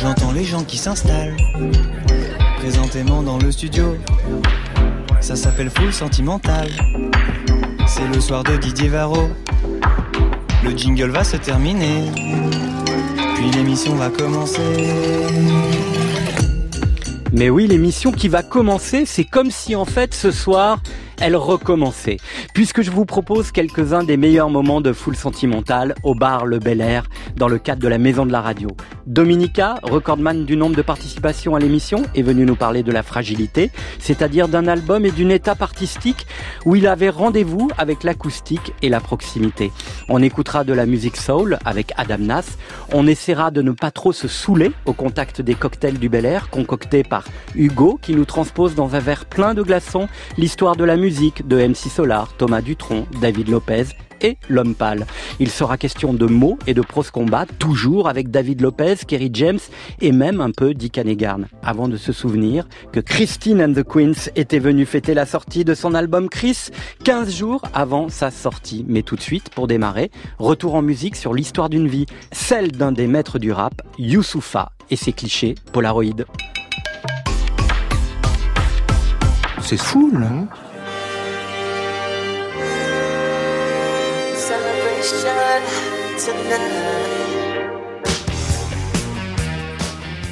J'entends les gens qui s'installent présentément dans le studio. Ça s'appelle Foule Sentimentale. C'est le soir de Didier Varrod. Le jingle va se terminer, puis l'émission va commencer. Mais oui, l'émission qui va commencer, c'est comme si en fait ce soir, elle recommençait. Puisque je vous propose quelques-uns des meilleurs moments de Foule Sentimentale au bar Le Bel Air, dans le cadre de la Maison de la Radio. Dominica, recordman du nombre de participations à l'émission, est venue nous parler de la fragilité, c'est-à-dire d'un album et d'une étape artistique où il avait rendez-vous avec l'acoustique et la proximité. On écoutera de la musique soul avec Adam Naas. On essaiera de ne pas trop se saouler au contact des cocktails du Bel Air concoctés par Hugo, qui nous transpose dans un verre plein de glaçons l'histoire de la musique de MC Solaar, Thomas Dutronc, David Lopez et l'homme pâle. Il sera question de mots et de prose combat, toujours avec David Lopez, Kery James et même un peu Dick Annegarn. Avant de se souvenir que Christine and the Queens était venue fêter la sortie de son album Chris 15 jours avant sa sortie. Mais tout de suite, pour démarrer, retour en musique sur l'histoire d'une vie, celle d'un des maîtres du rap, Youssoupha, et ses clichés Polaroid. C'est fou, là, hein?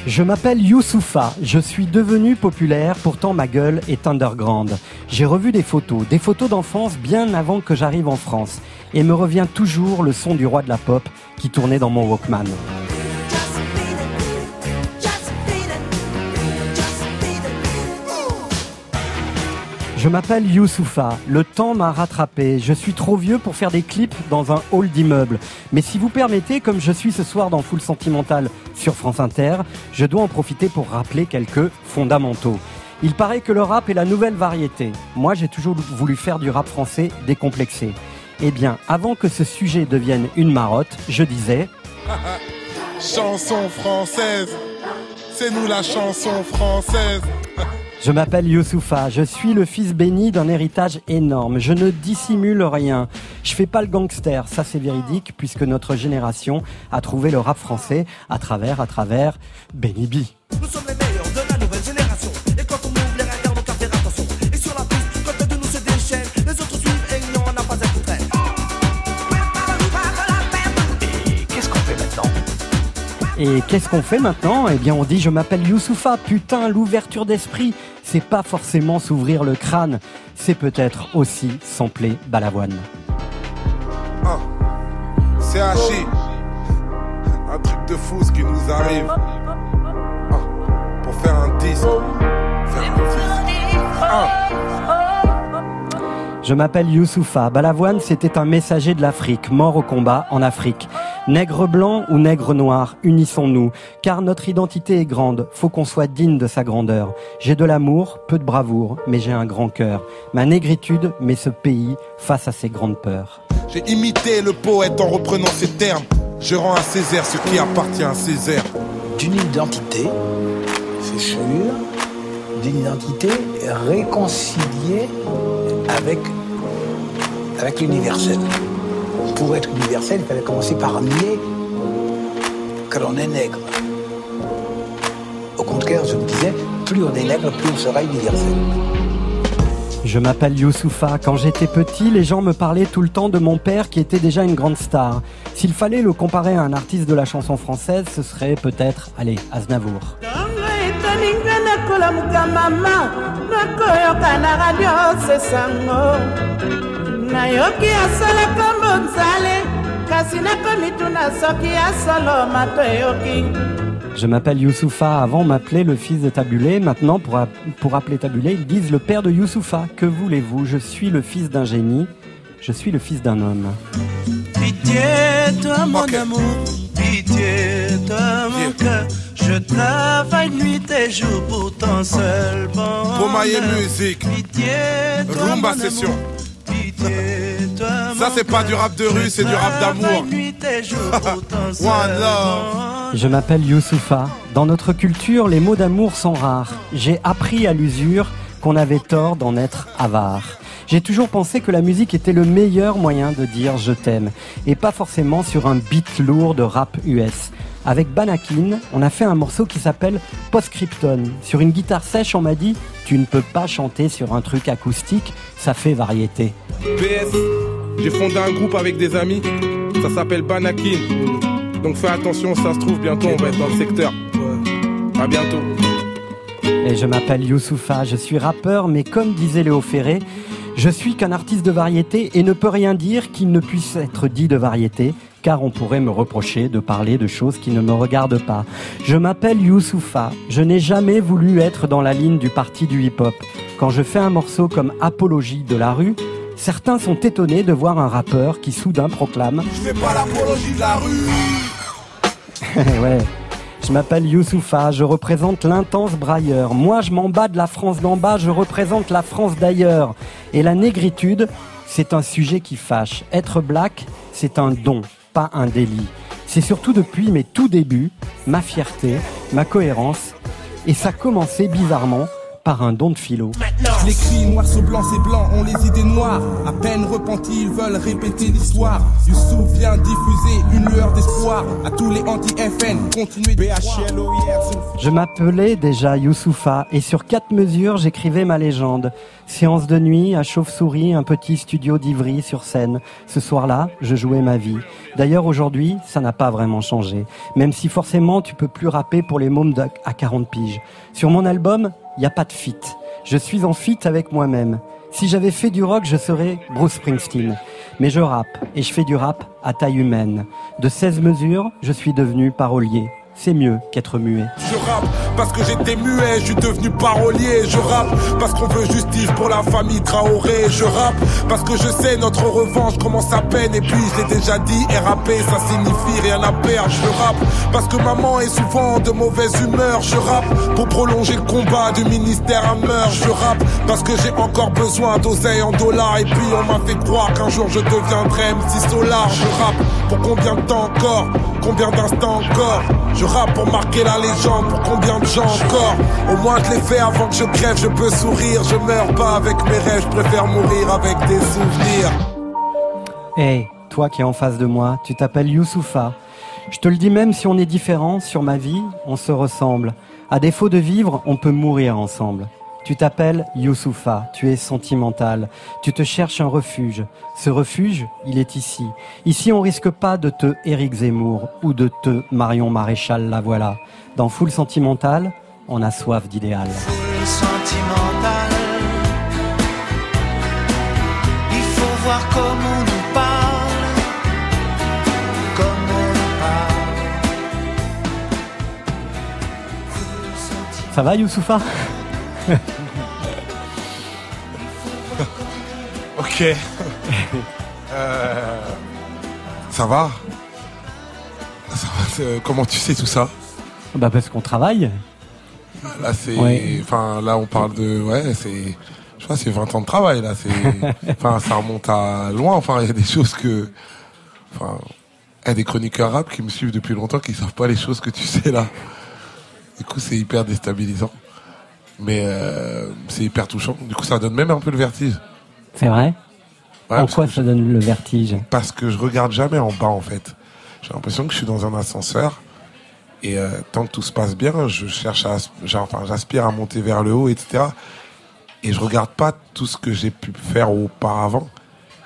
Je m'appelle Youssoupha, je suis devenu populaire, pourtant ma gueule est underground. J'ai revu des photos d'enfance bien avant que j'arrive en France, et me revient toujours le son du roi de la pop qui tournait dans mon Walkman. Je m'appelle Youssoupha, le temps m'a rattrapé, je suis trop vieux pour faire des clips dans un hall d'immeuble. Mais si vous permettez, comme je suis ce soir dans Foule Sentimentale sur France Inter, je dois en profiter pour rappeler quelques fondamentaux. Il paraît que le rap est la nouvelle variété. Moi, j'ai toujours voulu faire du rap français décomplexé. Eh bien, avant que ce sujet devienne une marotte, je disais... Chanson française, c'est nous la chanson française. Je m'appelle Youssoupha, je suis le fils béni d'un héritage énorme, je ne dissimule rien, je fais pas le gangster, ça c'est véridique puisque notre génération a trouvé le rap français à travers Benny B. Nous sommes les meilleurs de la nouvelle génération, et quand on ouvre les regards, on garde attention, et sur la piste, du côté de nous se déchaîne, les autres suivent et non, on n'a pas à tout traîner. Et qu'est-ce qu'on fait maintenant ? Et qu'est-ce qu'on fait maintenant ? Eh bien on dit je m'appelle Youssoupha, putain l'ouverture d'esprit, c'est pas forcément s'ouvrir le crâne, c'est peut-être aussi sampler Balavoine. Ah, c'est haché, un truc de fou ce qui nous arrive, ah, pour faire un disque, Je m'appelle Youssoupha. Balavoine, c'était un messager de l'Afrique, mort au combat en Afrique. Nègre blanc ou nègre noir, unissons-nous, car notre identité est grande, faut qu'on soit digne de sa grandeur. J'ai de l'amour, peu de bravoure, mais j'ai un grand cœur. Ma négritude met ce pays face à ses grandes peurs. J'ai imité le poète en reprenant ses termes. Je rends à Césaire ce qui appartient à Césaire. D'une identité, séchure, d'une identité réconciliée avec l'universel. Pour être universel, il fallait commencer par nier que l'on est nègre. Au contraire, je me disais, plus on est nègre, plus on sera universel. Je m'appelle Youssoupha. Quand j'étais petit, les gens me parlaient tout le temps de mon père qui était déjà une grande star. S'il fallait le comparer à un artiste de la chanson française, ce serait peut-être, Aznavour. Je m'appelle Youssoupha. Avant, on m'appelait le fils de Tabou Ley. Maintenant, pour appeler Tabou Ley, ils disent le père de Youssoupha. Que voulez-vous ? Je suis le fils d'un génie. Je suis le fils d'un homme. Pitié, toi, mon amour. Pitié, toi, mon cœur. Je travaille nuit et jour pour ton seul bonheur. Pour mailler musique. Pitié, toi, Rumba session. Ça c'est pas du rap de rue, c'est du rap d'amour. One love. Je m'appelle Youssoupha. Dans notre culture, les mots d'amour sont rares. J'ai appris à l'usure qu'on avait tort d'en être avare. J'ai toujours pensé que la musique était le meilleur moyen de dire je t'aime, et pas forcément sur un beat lourd de rap US. avec Banakin, on a fait un morceau qui s'appelle Postscriptum. Sur une guitare sèche, on m'a dit « Tu ne peux pas chanter sur un truc acoustique, ça fait variété. » PS, j'ai fondé un groupe avec des amis, ça s'appelle Banakin. Donc fais attention, ça se trouve, bientôt on va être dans le secteur. À bientôt. Et je m'appelle Youssoupha, je suis rappeur, mais comme disait Léo Ferré, je suis qu'un artiste de variété et ne peux rien dire qui ne puisse être dit de variété, car on pourrait me reprocher de parler de choses qui ne me regardent pas. Je m'appelle Youssoupha, je n'ai jamais voulu être dans la ligne du parti du hip-hop. Quand je fais un morceau comme Apologie de la rue, certains sont étonnés de voir un rappeur qui soudain proclame « Je fais pas l'apologie de la rue !» Ouais. Je m'appelle Youssoupha, je représente l'intense brailleur. Moi, je m'en bats de la France d'en bas, je représente la France d'ailleurs. Et la négritude, c'est un sujet qui fâche. Être black, c'est un don, pas un délit. C'est surtout depuis mes tout débuts, ma fierté, ma cohérence. Et ça commençait bizarrement par un don de philo. Les cris noirs sur blanc, c'est blanc, ont les idées noires. À peine repentis, ils veulent répéter l'histoire. Youssouf vient diffuser une lueur d'espoir à tous les anti-FN. Continuez de croire. Je m'appelais déjà Youssoupha et sur 4 mesures, j'écrivais ma légende. Séance de nuit, à Chauve-Souris, un petit studio d'Ivry sur scène. Ce soir-là, je jouais ma vie. D'ailleurs, aujourd'hui, ça n'a pas vraiment changé. Même si forcément, tu peux plus rapper pour les mômes à 40 piges. Sur mon album, il n'y a pas de feat. Je suis en feat avec moi-même. Si j'avais fait du rock, je serais Bruce Springsteen. Mais je rappe, et je fais du rap à taille humaine. De 16 mesures, je suis devenu parolier. C'est mieux qu'être muet. Je rappe parce que j'étais muet, je suis devenu parolier. Je rappe parce qu'on veut justice pour la famille Traoré. Je rappe parce que je sais notre revanche commence à peine. Et puis je l'ai déjà dit, R.A.P. ça signifie rien à perdre. Je rappe parce que maman est souvent de mauvaise humeur. Je rappe pour prolonger le combat du ministère à meurtre. Je rappe parce que j'ai encore besoin d'oseille en dollars. Et puis on m'a fait croire qu'un jour je deviendrai MC Solaar. Je rappe pour combien de temps encore, combien d'instants encore. Je rappe pour marquer la légende, pour combien de gens encore. Au moins je l'ai fait avant que je crève, je peux sourire. Je meurs pas avec mes rêves, je préfère mourir avec des souvenirs. Hey, toi qui es en face de moi, tu t'appelles Youssoupha. Je te le dis, même si on est différents, sur ma vie, on se ressemble. À défaut de vivre, on peut mourir ensemble. Tu t'appelles Youssoupha, tu es sentimental, tu te cherches un refuge. Ce refuge, il est ici. Ici, on risque pas de te Éric Zemmour ou de te Marion Maréchal, la voilà. Dans Foule Sentimentale, on a soif d'idéal. Foule sentimentale, il faut voir comme on nous parle, comme on nous parle. Ça va, Youssoupha? Ok. Ça va? Ça va, comment tu sais tout ça? Bah parce qu'on travaille. Là c'est, enfin là on parle de, ouais c'est, je crois c'est 20 ans de travail là. C'est, enfin ça remonte à loin. Enfin il y a des choses que, enfin il y a des chroniqueurs rap qui me suivent depuis longtemps qui savent pas les choses que tu sais là. Du coup c'est hyper déstabilisant. Mais c'est hyper touchant. Du coup, ça donne même un peu le vertige. C'est vrai? Ouais, pourquoi ça donne le vertige? Parce que je regarde jamais en bas, en fait. J'ai l'impression que je suis dans un ascenseur. Et tant que tout se passe bien, je cherche à, j'aspire à monter vers le haut, etc. Et je regarde pas tout ce que j'ai pu faire auparavant.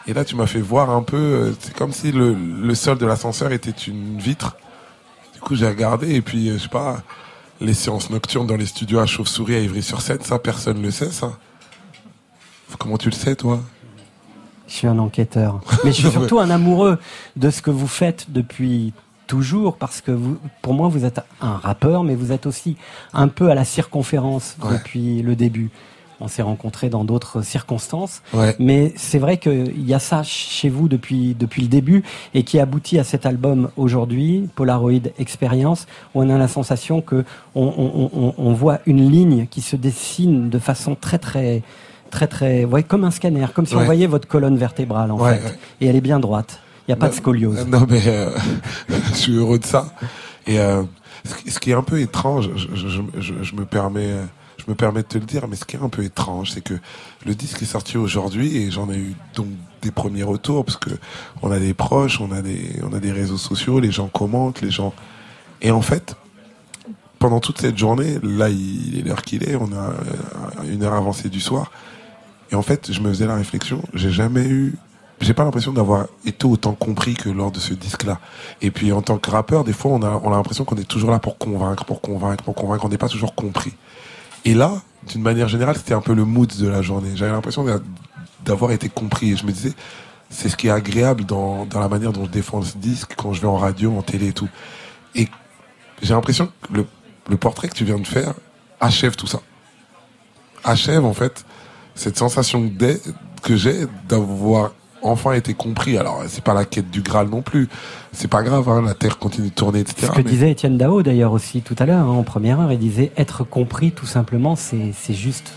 Et là, tu m'as fait voir un peu. C'est comme si le sol de l'ascenseur était une vitre. Du coup, j'ai regardé. Et puis, je sais pas. Les séances nocturnes dans les studios à Chauve-Souris, à Ivry-sur-Seine, ça, personne ne le sait, ça. Comment tu le sais, toi? Je suis un enquêteur. Mais je suis surtout un amoureux de ce que vous faites depuis toujours, parce que vous, pour moi, vous êtes un rappeur, mais vous êtes aussi un peu à la circonférence depuis le début. On s'est rencontrés dans d'autres circonstances, mais c'est vrai qu'il y a ça chez vous depuis le début et qui aboutit à cet album aujourd'hui, Polaroid Expérience, où on a la sensation que on voit une ligne qui se dessine de façon très ouais, comme un scanner, comme si on voyait votre colonne vertébrale en fait, et elle est bien droite. Il n'y a pas de scoliose. Non mais je suis heureux de ça. Et ce qui est un peu étrange, je me permets de te le dire, mais ce qui est un peu étrange, c'est que le disque est sorti aujourd'hui et j'en ai eu donc des premiers retours parce que on a des proches, on a des réseaux sociaux, les gens commentent, les gens, Et en fait, pendant toute cette journée, là, il est l'heure qu'il est, on a une heure avancée du soir. Et en fait, je me faisais la réflexion, j'ai pas l'impression d'avoir été autant compris que lors de ce disque-là. Et puis, en tant que rappeur, des fois, on a l'impression qu'on est toujours là pour convaincre, on n'est pas toujours compris. Et là, d'une manière générale, c'était un peu le mood de la journée. J'avais l'impression d'avoir été compris. Et je me disais, c'est ce qui est agréable dans la manière dont je défends ce disque quand je vais en radio, en télé et tout. Et j'ai l'impression que le portrait que tu viens de faire achève tout ça. Achève, en fait, cette sensation que j'ai d'avoir enfin été compris. Alors, c'est pas la quête du Graal non plus. C'est pas grave, hein, la Terre continue de tourner, etc. C'est ce que disait Étienne Dao, d'ailleurs, aussi, tout à l'heure, hein, en première heure. Il disait, être compris, tout simplement, c'est juste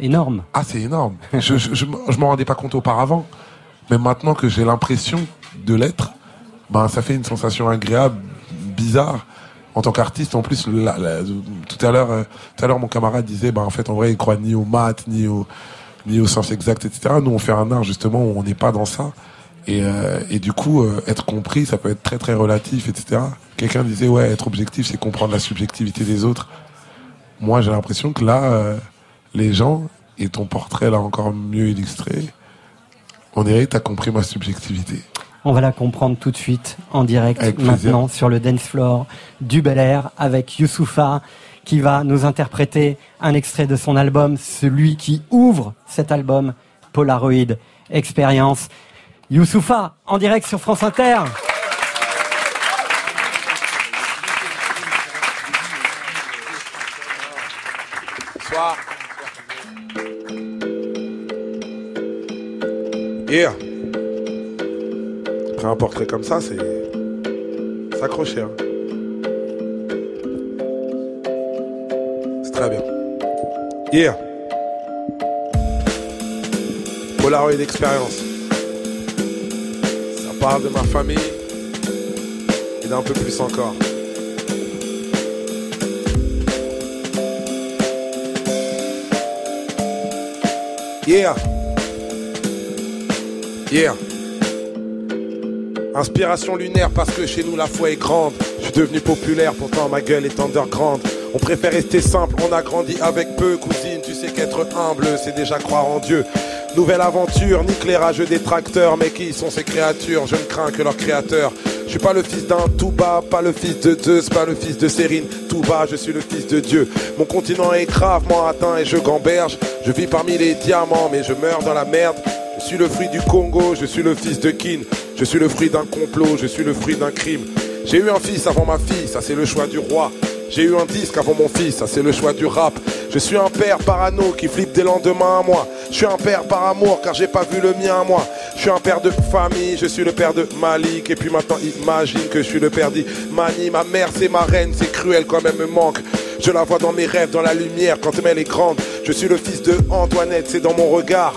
énorme. Ah, c'est énorme. Je m'en rendais pas compte auparavant. Mais maintenant que j'ai l'impression de l'être, ben, ça fait une sensation agréable, bizarre. En tant qu'artiste, en plus, tout à l'heure, mon camarade disait, bah, en fait, en vrai, il croit ni aux maths, ni au sens exact, etc. Nous, on fait un art, justement, où on n'est pas dans ça. Et du coup, être compris, ça peut être très, très relatif, etc. Quelqu'un disait, ouais, être objectif, c'est comprendre la subjectivité des autres. Moi, j'ai l'impression que là, les gens, et ton portrait l'a encore mieux illustré, on dirait que t'as compris ma subjectivité. On va la comprendre tout de suite, en direct, maintenant, sur le dance floor du Bel Air, avec Youssoupha, qui va nous interpréter un extrait de son album, celui qui ouvre cet album, Polaroid Expérience. Youssoupha, en direct sur France Inter. Bonsoir. Yeah. Après un portrait comme ça, c'est s'accrocher. Hein. C'est très bien. Yeah. Polaroid Expérience. Ça parle de ma famille et d'un peu plus encore. Yeah. Yeah. Inspiration lunaire parce que chez nous la foi est grande. Je suis devenu populaire, pourtant ma gueule est underground. On préfère rester simple, on a grandi avec peu. Cousine, tu sais qu'être humble, c'est déjà croire en Dieu. Nouvelle aventure, nique les rageux détracteurs. Mais qui sont ces créatures? Je ne crains que leur créateur. Je suis pas le fils d'un Touba, pas le fils de Zeus, pas le fils de Sérine. Tout bas, je suis le fils de Dieu. Mon continent est gravement atteint et je gamberge. Je vis parmi les diamants, mais je meurs dans la merde. Je suis le fruit du Congo, je suis le fils de Kin. Je suis le fruit d'un complot, je suis le fruit d'un crime. J'ai eu un fils avant ma fille, ça c'est le choix du roi. J'ai eu un disque avant mon fils, ça c'est le choix du rap. Je suis un père parano qui flippe des lendemains à moi. Je suis un père par amour car j'ai pas vu le mien à moi. Je suis un père de famille, je suis le père de Malik. Et puis maintenant imagine que je suis le père d'Imani. Ma mère c'est ma reine, c'est cruel quand elle me manque. Je la vois dans mes rêves, dans la lumière quand elle est grande. Je suis le fils de Antoinette, c'est dans mon regard.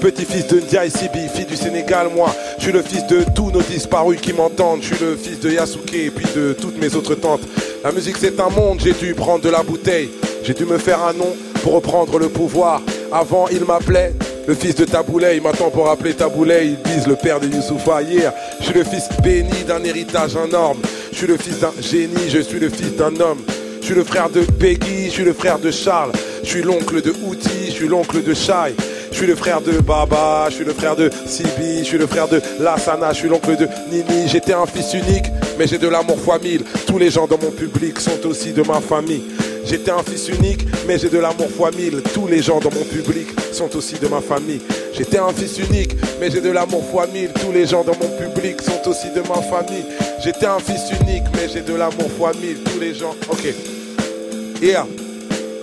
Petit-fils de Ndiaye Sibi, fille du Sénégal, moi. Je suis le fils de tous nos disparus qui m'entendent. Je suis le fils de Yasuke et puis de toutes mes autres tantes. La musique c'est un monde, j'ai dû prendre de la bouteille. J'ai dû me faire un nom pour reprendre le pouvoir. Avant il m'appelait le fils de Tabou Ley. Maintenant pour appeler Tabou Ley, ils disent le père de Youssoupha. Yeah. Je suis le fils béni d'un héritage énorme. Je suis le fils d'un génie, je suis le fils d'un homme. Je suis le frère de Peggy, je suis le frère de Charles. Je suis l'oncle de Houti, je suis l'oncle de Shai. Je suis le frère de Baba, je suis le frère de Sibi, je suis le frère de Lassana, je suis l'oncle de Nini. J'étais un fils unique, mais j'ai de l'amour fois mille. Tous les gens dans mon public sont aussi de ma famille. J'étais un fils unique, mais j'ai de l'amour fois mille. Tous les gens dans mon public sont aussi de ma famille. J'étais un fils unique, mais j'ai de l'amour fois mille. Tous les gens dans mon public sont aussi de ma famille. J'étais un fils unique, mais j'ai de l'amour fois mille. Tous les gens... Ok. Yeah.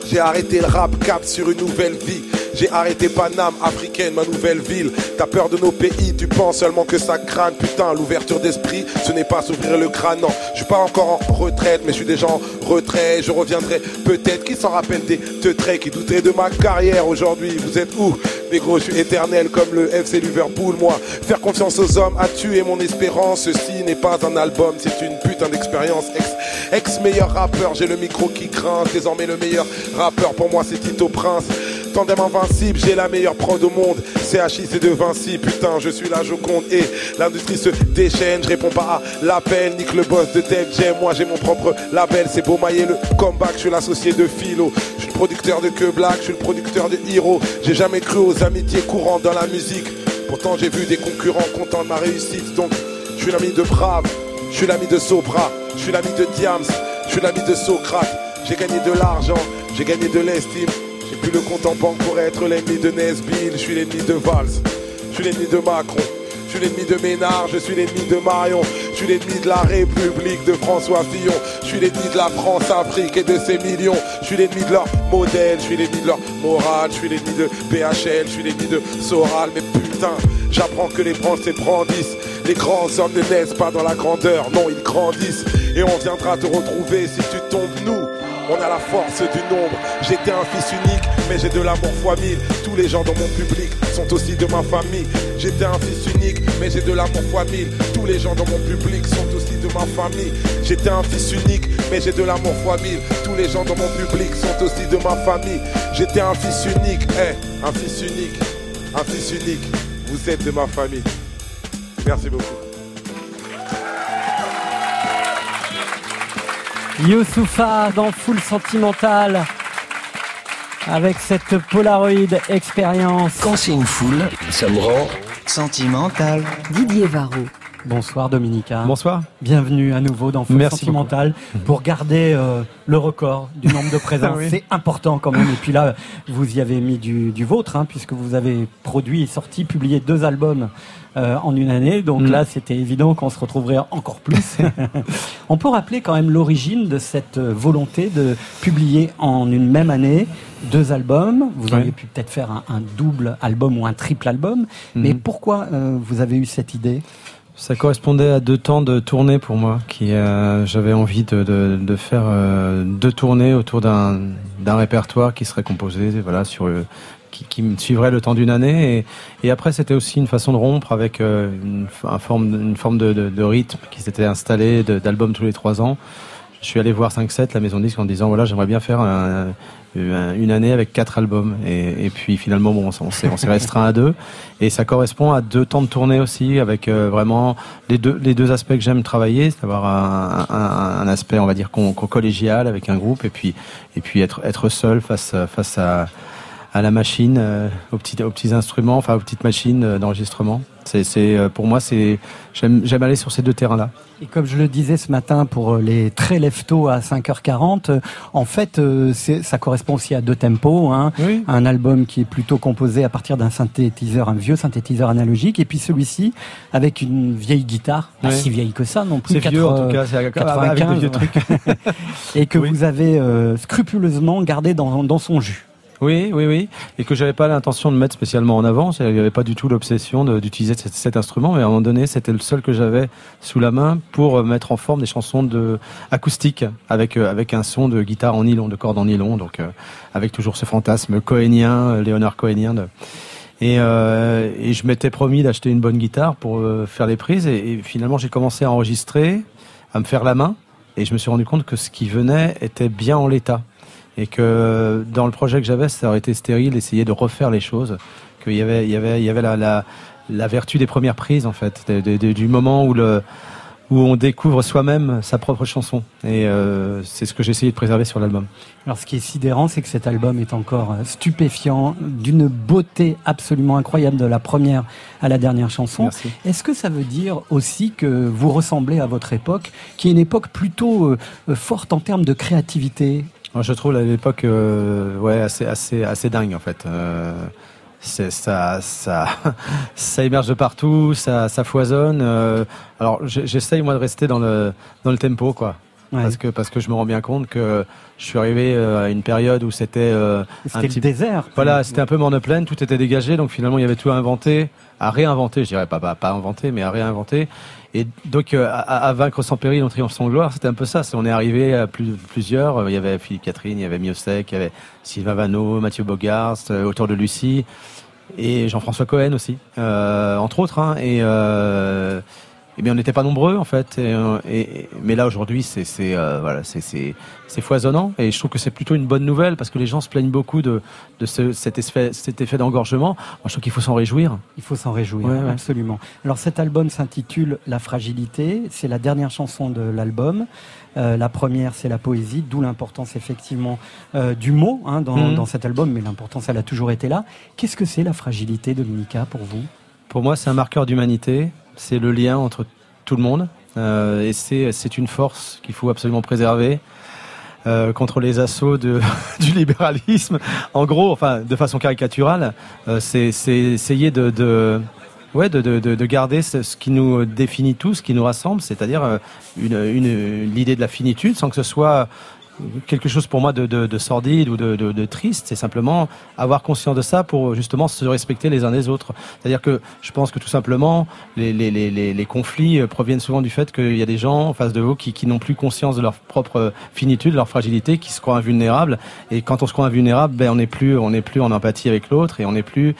J'ai arrêté le rap, cap sur une nouvelle vie. J'ai arrêté Paname, africaine, ma nouvelle ville. T'as peur de nos pays, tu penses seulement que ça crâne. Putain, l'ouverture d'esprit, ce n'est pas s'ouvrir le crâne, non. Je suis pas encore en retraite, mais je suis déjà en retrait. Je reviendrai peut-être, qui s'en rappelle des teutrés qui douteraient de ma carrière. Aujourd'hui, vous êtes où? Mais gros, je suis éternel comme le FC Liverpool, moi. Faire confiance aux hommes a tué mon espérance. Ceci n'est pas un album, c'est une putain d'expérience. Ex meilleur rappeur, j'ai le micro qui grince. Désormais le meilleur rappeur, pour moi c'est Tito Prince. Tandem invincible, j'ai la meilleure prod au monde. CHI, c'est de Vinci, putain, je suis la Joconde. Et l'industrie se déchaîne, je réponds pas à l'appel. Nique le boss de Def Jam, moi j'ai mon propre label. C'est beau mailler le comeback, je suis l'associé de Philo. Je suis le producteur de Que Black, je suis le producteur de Hiro. J'ai jamais cru aux amitiés courantes dans la musique. Pourtant j'ai vu des concurrents contents de ma réussite. Donc je suis l'ami de Brave, je suis l'ami de Sopra, je suis l'ami de Diams, je suis l'ami de Socrate. J'ai gagné de l'argent, j'ai gagné de l'estime. J'ai plus le compte en banque pour être l'ennemi de Nesbill. Je suis l'ennemi de Valls, je suis l'ennemi de Macron, je suis l'ennemi de Ménard, je suis l'ennemi de Marion. Je suis l'ennemi de la République de François Fillon. Je suis l'ennemi de la France-Afrique et de ses millions. Je suis l'ennemi de leur modèle, je suis l'ennemi de leur morale. Je suis l'ennemi de PHL, je suis l'ennemi de Soral. Mais putain, j'apprends que les Français grandissent. Les grands hommes ne naissent pas dans la grandeur, non, ils grandissent. Et on viendra te retrouver si tu tombes, nous. On a la force du nombre. J'étais un fils unique, mais j'ai de l'amour fois mille. Tous les gens dans mon public sont aussi de ma famille. J'étais un fils unique, mais j'ai de l'amour fois mille. Tous les gens dans mon public sont aussi de ma famille. J'étais un fils unique, mais j'ai de l'amour fois mille. Tous les gens dans mon public sont aussi de ma famille. J'étais un fils unique, un fils unique, un fils unique. Vous êtes de ma famille. Merci beaucoup. Youssoupha dans Foule Sentimentale avec cette Polaroid Expérience. Quand c'est une foule, ça me rend sentimental. Didier Varrod. Bonsoir Dominica. Bonsoir. Bienvenue à nouveau dans Foule Sentimentale pour garder le record du nombre de présences. Oui. C'est important quand même. Et puis là, vous y avez mis du vôtre, hein, puisque vous avez produit et sorti, publié 2 albums. En une année, donc là c'était évident qu'on se retrouverait encore plus. On peut rappeler quand même l'origine de cette volonté de publier en une même année 2 albums. Vous auriez pu peut-être faire un double album ou un triple album, mais pourquoi vous avez eu cette idée ? Ça correspondait à 2 temps de tournée pour moi, qui j'avais envie de faire 2 tournées autour d'un répertoire qui serait composé, voilà, sur qui me suivrait le temps d'une année, et après c'était aussi une façon de rompre avec une forme de rythme qui s'était installé, d'album tous les 3 ans. Je suis allé voir 5-7 la maison de disque en disant voilà, j'aimerais bien faire une année avec 4 albums, et puis finalement bon, on s'est restreint à 2, et ça correspond à 2 temps de tournée aussi, avec vraiment les deux aspects que j'aime travailler, c'est avoir un aspect, on va dire, collégial avec un groupe, et puis être seul face à la machine, aux petits instruments, enfin aux petites machines d'enregistrement. C'est pour moi, j'aime aller sur ces 2 terrains-là. Et comme je le disais ce matin pour les très lève-tôt à 5h40, en fait, ça correspond aussi à 2 tempos, hein. Oui. Un album qui est plutôt composé à partir d'un synthétiseur, un vieux synthétiseur analogique, et puis celui-ci avec une vieille guitare, pas si vieille que ça non plus. C'est vieux en tout cas, c'est 95, avec des vieux trucs. Et que vous avez scrupuleusement gardé dans son jus. Oui, et que j'avais pas l'intention de mettre spécialement en avant. Il n'y avait pas du tout l'obsession d'utiliser cet instrument, mais à un moment donné, c'était le seul que j'avais sous la main pour mettre en forme des chansons acoustiques avec un son de guitare en nylon, de cordes en nylon, donc avec toujours ce fantasme cohénien, Léonard cohénien. Et je m'étais promis d'acheter une bonne guitare pour faire les prises, et finalement j'ai commencé à enregistrer, à me faire la main, et je me suis rendu compte que ce qui venait était bien en l'état. Et que dans le projet que j'avais, ça aurait été stérile, essayer de refaire les choses. Qu'il y avait, la vertu des premières prises, en fait, du moment où on découvre soi-même sa propre chanson. Et c'est ce que j'ai essayé de préserver sur l'album. Alors ce qui est sidérant, c'est que cet album est encore stupéfiant, d'une beauté absolument incroyable, de la première à la dernière chanson. Merci. Est-ce que ça veut dire aussi que vous ressemblez à votre époque, qui est une époque plutôt forte en termes de créativité ? Moi, je trouve à l'époque, assez dingue en fait. Ça émerge de partout, ça foisonne. Alors, j'essaye moi de rester dans le tempo, quoi. Ouais. Parce que je me rends bien compte que je suis arrivé à une période où c'était un petit désert. Voilà, c'était un peu morne-pleine, tout était dégagé, donc finalement il y avait tout à réinventer, je dirais pas inventer, mais à réinventer. Et donc à vaincre sans péril, on triomphe sans gloire, c'était un peu ça. On est arrivé à plusieurs. Il y avait Philippe Catherine, il y avait Miossec, il y avait Sylvain Vanneau, Mathieu Bogart, autour de Lucie, et Jean-François Cohen aussi, entre autres. Hein, et eh bien on n'était pas nombreux en fait. Mais là aujourd'hui c'est foisonnant et je trouve que c'est plutôt une bonne nouvelle parce que les gens se plaignent beaucoup de cet effet d'engorgement. Moi, je trouve qu'il faut s'en réjouir. Il faut s'en réjouir, ouais, absolument. Alors cet album s'intitule La fragilité. C'est la dernière chanson de l'album. La première, c'est la poésie, d'où l'importance effectivement du mot dans cet album, mais l'importance, elle a toujours été là. Qu'est-ce que c'est la fragilité, Dominica, pour vous ? Pour moi, c'est un marqueur d'humanité, c'est le lien entre tout le monde, et c'est une force qu'il faut absolument préserver contre les assauts du libéralisme. En gros, enfin, de façon caricaturale, c'est essayer de garder ce qui nous définit tous, ce qui nous rassemble, c'est-à-dire l'idée de la finitude, sans que ce soit quelque chose pour moi de sordide ou de triste. C'est simplement avoir conscience de ça pour justement se respecter les uns les autres. C'est-à-dire que je pense que tout simplement les conflits proviennent souvent du fait qu'il y a des gens en face de vous qui n'ont plus conscience de leur propre finitude, de leur fragilité, qui se croient invulnérables. Et quand on se croit invulnérable, ben on n'est plus en empathie avec l'autre et on n'est plus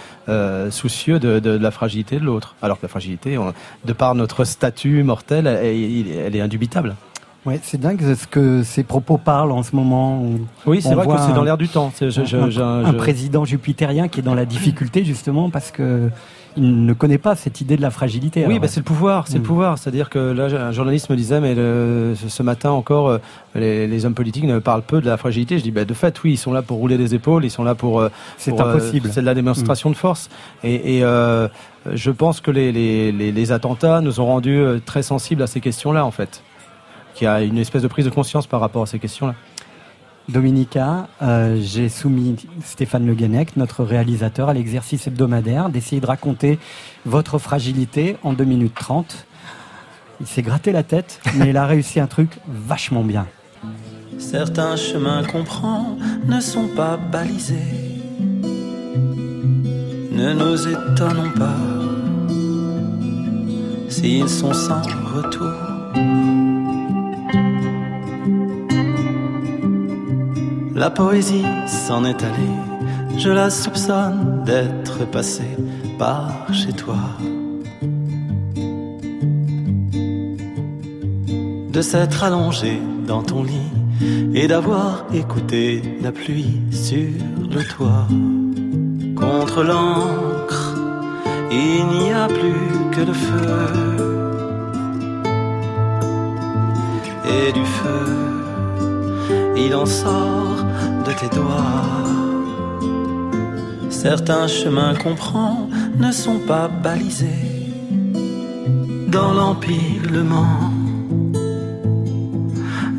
soucieux de la fragilité de l'autre. Alors que la fragilité, de par notre statut mortel, elle est indubitable. Ouais, c'est dingue ce que ces propos parlent en ce moment. Oui, c'est vrai que c'est dans l'air du temps. Un président jupitérien qui est dans la difficulté justement parce que il ne connaît pas cette idée de la fragilité. Oui, c'est le pouvoir, c'est le pouvoir. C'est-à-dire que là, un journaliste me disait, mais ce matin encore, les hommes politiques ne parlent peu de la fragilité. Je dis, de fait, oui, ils sont là pour rouler des épaules, ils sont là pour. C'est impossible. C'est de la démonstration de force. Et je pense que les attentats nous ont rendus très sensibles à ces questions-là, en fait. Qui a une espèce de prise de conscience par rapport à ces questions-là. Dominica, j'ai soumis Stéphane Le Guenec, notre réalisateur, à l'exercice hebdomadaire d'essayer de raconter votre fragilité en 2 minutes 30. Il s'est gratté la tête, mais il a réussi un truc vachement bien. Certains chemins qu'on prend ne sont pas balisés. Ne nous étonnons pas s'ils sont sans retour. La poésie s'en est allée, je la soupçonne d'être passée par chez toi. De s'être allongée dans ton lit et d'avoir écouté la pluie sur le toit. Contre l'encre, il n'y a plus que le feu. Et du feu, il en sort de tes doigts. Certains chemins qu'on prend ne sont pas balisés. Dans l'empilement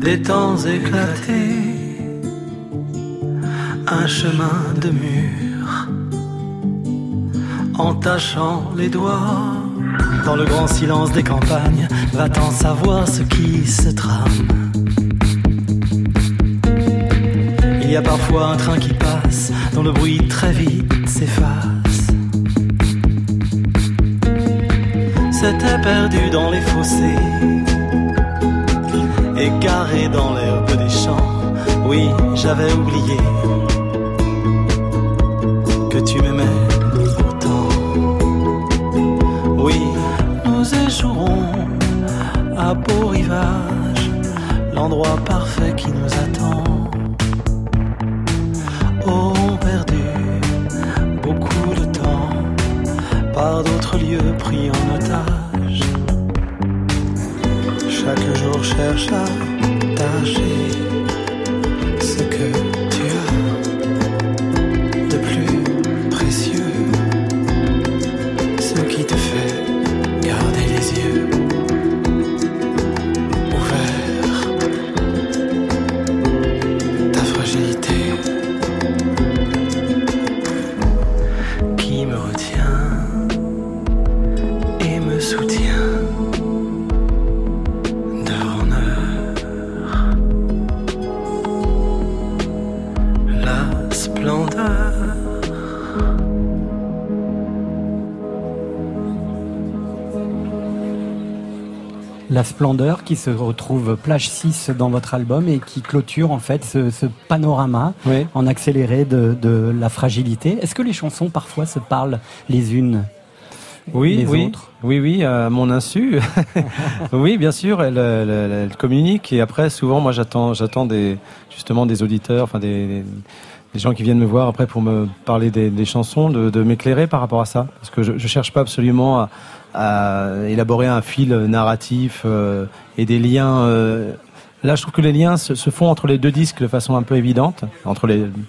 des temps éclatés, un chemin de mur en tâchant les doigts. Dans le grand silence des campagnes, va-t'en savoir ce qui se trame. Il y a parfois un train qui passe, dont le bruit très vite s'efface. C'était perdu dans les fossés, égaré dans l'herbe des champs. Oui, j'avais oublié que tu m'aimais autant. Oui, nous échouerons à Beau Rivage, l'endroit parfait qui nous attend. Ont perdu beaucoup de temps par d'autres lieux pris en otage. Chaque jour cherche à tâcher ce que tu as de plus précieux, ce qui te fait garder les yeux ouverts. Ta fragilité La splendeur qui se retrouve plage 6 dans votre album et qui clôture en fait ce panorama en accéléré de la fragilité. Est-ce que les chansons parfois se parlent les unes ? Oui, à mon insu. Oui, bien sûr, elle communique. Et après, souvent, moi, j'attends des auditeurs, enfin des gens qui viennent me voir après pour me parler des chansons, de m'éclairer par rapport à ça, parce que je cherche pas absolument à élaborer un fil narratif et des liens. Là, je trouve que les liens se font entre les deux disques de façon un peu évidente,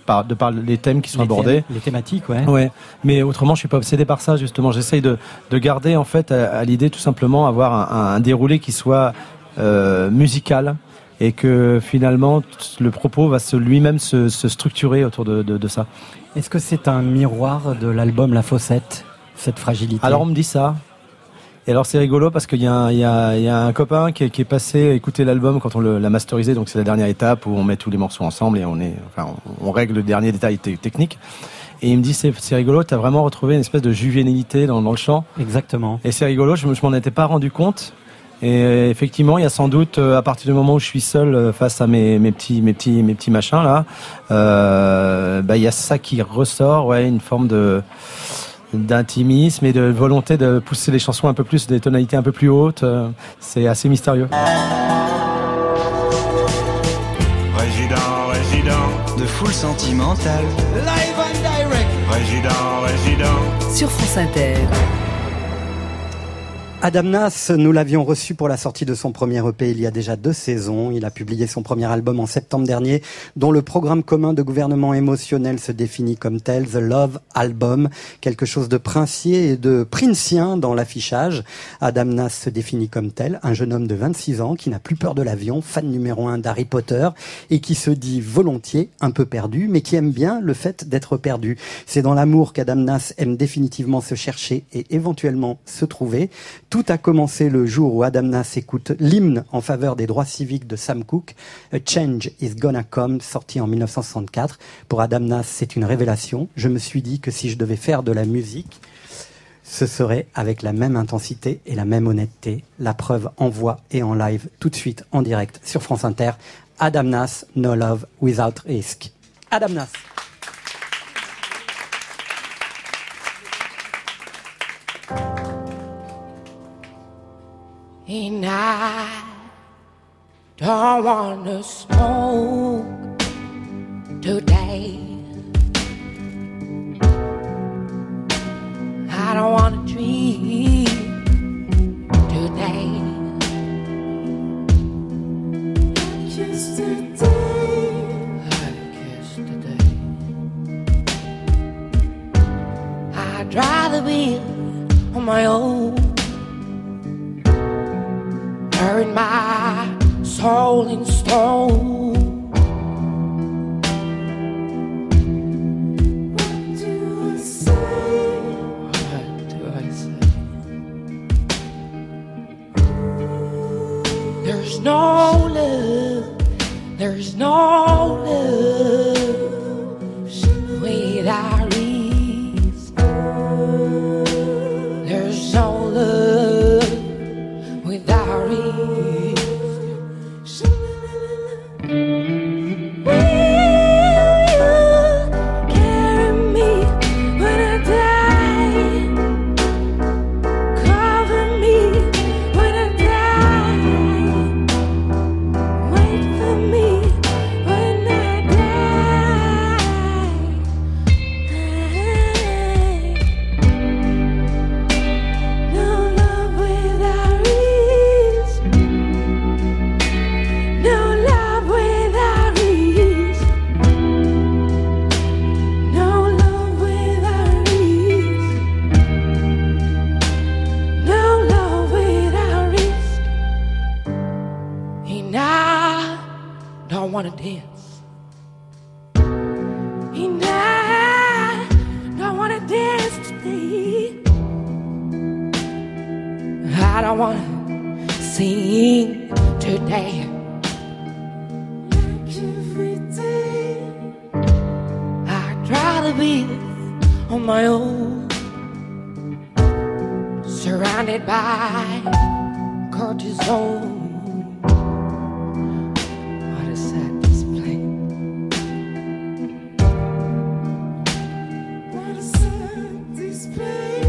par les thèmes qui sont abordés. Les thématiques, ouais. Ouais. Mais autrement, je suis pas obsédé par ça, justement. J'essaye de garder, en fait, à l'idée, tout simplement, avoir un déroulé qui soit, musical. Et que finalement, le propos va lui-même se structurer autour de ça. Est-ce que c'est un miroir de l'album La Fossette, cette fragilité? Alors, on me dit ça. Et alors c'est rigolo parce qu'il y a un copain qui est passé écouter l'album quand on l'a masterisé, donc c'est la dernière étape où on met tous les morceaux ensemble et on règle le dernier détail technique. Et il me dit c'est rigolo, t'as vraiment retrouvé une espèce de juvénilité dans le chant. Exactement. Et c'est rigolo, je m'en étais pas rendu compte. Et effectivement, il y a sans doute, à partir du moment où je suis seul face à mes petits machins là, il y a ça qui ressort, ouais, une forme de d'intimisme et de volonté de pousser les chansons un peu plus, des tonalités un peu plus hautes. C'est assez mystérieux. Résident de Foule Sentimentale, live and direct. Résident sur France Inter. Adam Naas, nous l'avions reçu pour la sortie de son premier EP il y a déjà 2 saisons. Il a publié son premier album en septembre dernier, dont le programme commun de gouvernement émotionnel se définit comme tel, The Love Album. Quelque chose de princier et de princien dans l'affichage. Adam Naas se définit comme tel, un jeune homme de 26 ans qui n'a plus peur de l'avion, fan numéro 1 d'Harry Potter, et qui se dit volontiers un peu perdu, mais qui aime bien le fait d'être perdu. C'est dans l'amour qu'Adam Naas aime définitivement se chercher et éventuellement se trouver. Tout a commencé le jour où Adam Naas écoute l'hymne en faveur des droits civiques de Sam Cooke, A Change is Gonna Come, sorti en 1964. Pour Adam Naas, c'est une révélation. Je me suis dit que si je devais faire de la musique, ce serait avec la même intensité et la même honnêteté. La preuve en voix et en live, tout de suite en direct sur France Inter. Adam Naas, No Love Without Risk. Adam Naas. And I don't wanna smoke today. I don't wanna dream today. Just today. I guess today. I'd rather be on my own. Burying my soul in stone. What do I say? What do I say? There's no love, there's no love without risk. There's no love. Display.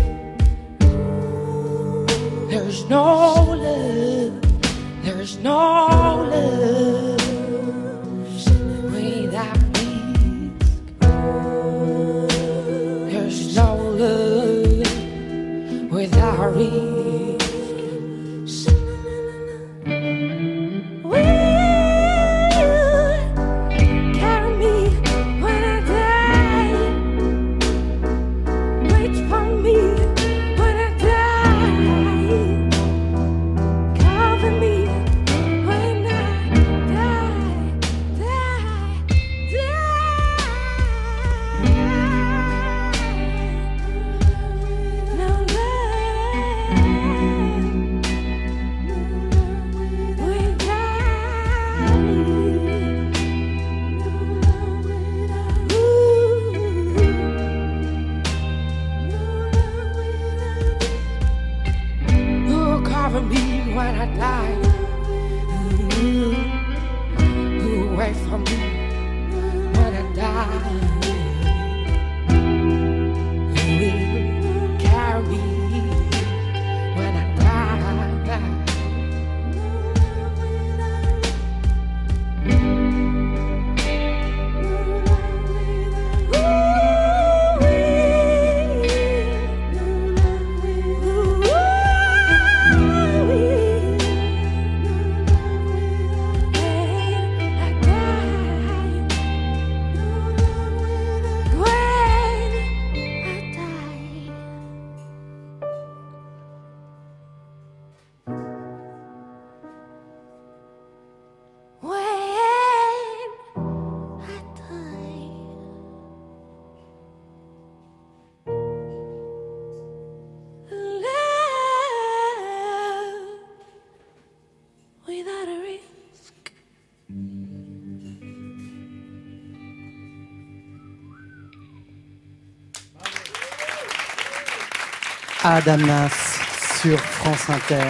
Adam Naas sur France Inter.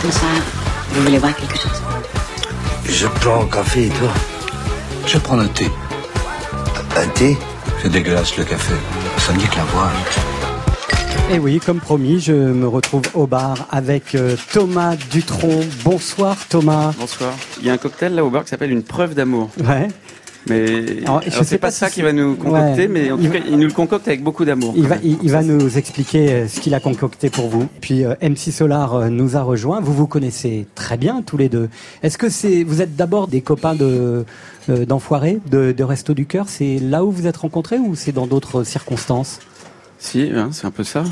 Comme ça, vous voulez voir quelque chose? Je prends un café et toi? Je prends un thé. Un thé? C'est dégueulasse le café. Ça me dit que la voix. Et oui, comme promis, je me retrouve au bar avec Thomas Dutronc. Bonsoir Thomas. Bonsoir. Il y a un cocktail là au bar qui s'appelle une preuve d'amour. Ouais. Mais alors, je sais pas si ça qu'il va nous concocter, ouais, mais en tout cas, il nous le concocte avec beaucoup d'amour. Il va nous expliquer ce qu'il a concocté pour vous. Puis MC Solaar nous a rejoint. Vous vous connaissez très bien tous les deux. Est-ce que vous êtes d'abord des copains d'enfoirés, de Resto du Cœur? C'est là où vous êtes rencontrés ou c'est dans d'autres circonstances? Si, hein, c'est un peu ça.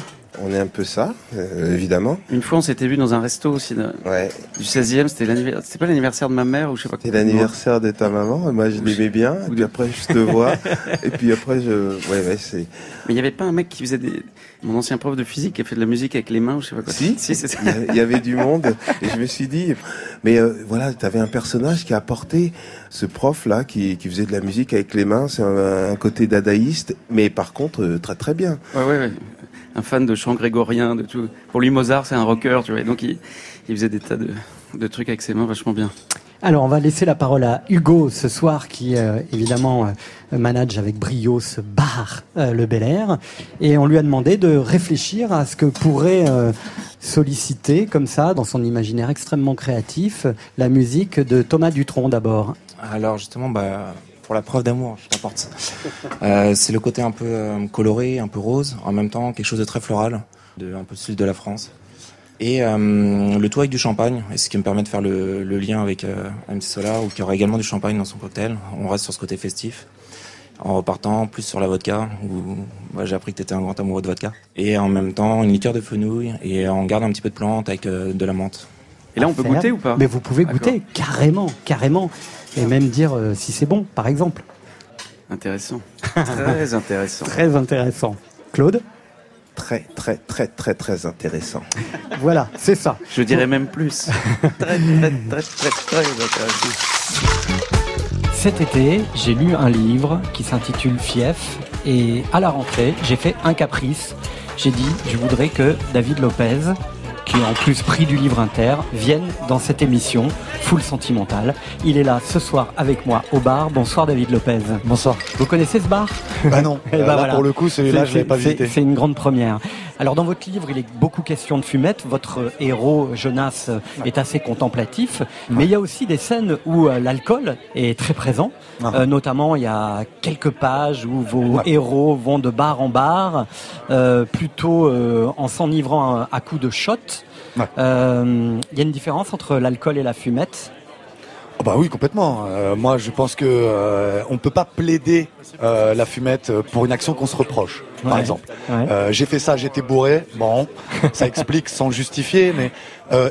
On est un peu ça, évidemment. Une fois, on s'était vu dans un resto aussi ouais. Du 16e, c'était pas l'anniversaire de ma mère ou je sais pas quoi. C'était l'anniversaire de ta maman, et moi je l'aimais bien, et puis après je te vois, et puis après ouais, c'est... Mais il y avait pas un mec qui faisait mon ancien prof de physique qui a fait de la musique avec les mains ou je sais pas quoi. Si, c'est ça. Il y avait du monde, et je me suis dit, mais voilà, t'avais un personnage qui a apporté ce prof-là, qui faisait de la musique avec les mains, c'est un côté dadaïste, mais par contre, très très bien. Ouais. Un fan de chant grégorien, de tout. Pour lui, Mozart, c'est un rocker, tu vois. Et donc, il faisait des tas de trucs avec ses mains vachement bien. Alors, on va laisser la parole à Hugo ce soir, qui, évidemment, manage avec brio ce bar, le Bel Air. Et on lui a demandé de réfléchir à ce que pourrait solliciter, comme ça, dans son imaginaire extrêmement créatif, la musique de Thomas Dutronc, d'abord. Alors, justement, pour la preuve d'amour, je t'apporte. C'est le côté un peu coloré, un peu rose, en même temps quelque chose de très floral, un peu style de la France. Et le tout avec du champagne, et ce qui me permet de faire le lien avec MC Solaar, où il y aura également du champagne dans son cocktail. On reste sur ce côté festif, en repartant plus sur la vodka, où j'ai appris que tu étais un grand amoureux de vodka. Et en même temps, une liqueur de fenouil, et on garde un petit peu de plante avec de la menthe. Et là, on peut goûter ou pas? Mais vous pouvez goûter, carrément. Et même dire si c'est bon, par exemple. Intéressant. Très intéressant. Très intéressant. Claude? Très, très, très, très, très intéressant. Voilà, c'est ça. Je dirais même plus. Très, très, très, très, très intéressant. Cet été, j'ai lu un livre qui s'intitule Fief. Et à la rentrée, j'ai fait un caprice. J'ai dit, je voudrais que David Lopez, qui est en plus prix du livre inter, viennent dans cette émission Foule Sentimentale. Il est là ce soir avec moi au bar. Bonsoir David Lopez. Bonsoir. Vous connaissez ce bar? Non. Pour le coup, celui-là, je l'ai pas visité. C'est une grande première. Alors dans votre livre, il est beaucoup question de fumette. Votre héros Jonas est assez contemplatif, mais il y a aussi des scènes où l'alcool est très présent. Notamment, il y a quelques pages où vos héros vont de bar en bar, plutôt en s'enivrant à coups de shot. Y a une différence entre l'alcool et la fumette? Bah oui, complètement. Moi, je pense que on peut pas plaider la fumette pour une action qu'on se reproche. Par exemple, j'ai fait ça, j'étais bourré. Bon, ça explique sans justifier, mais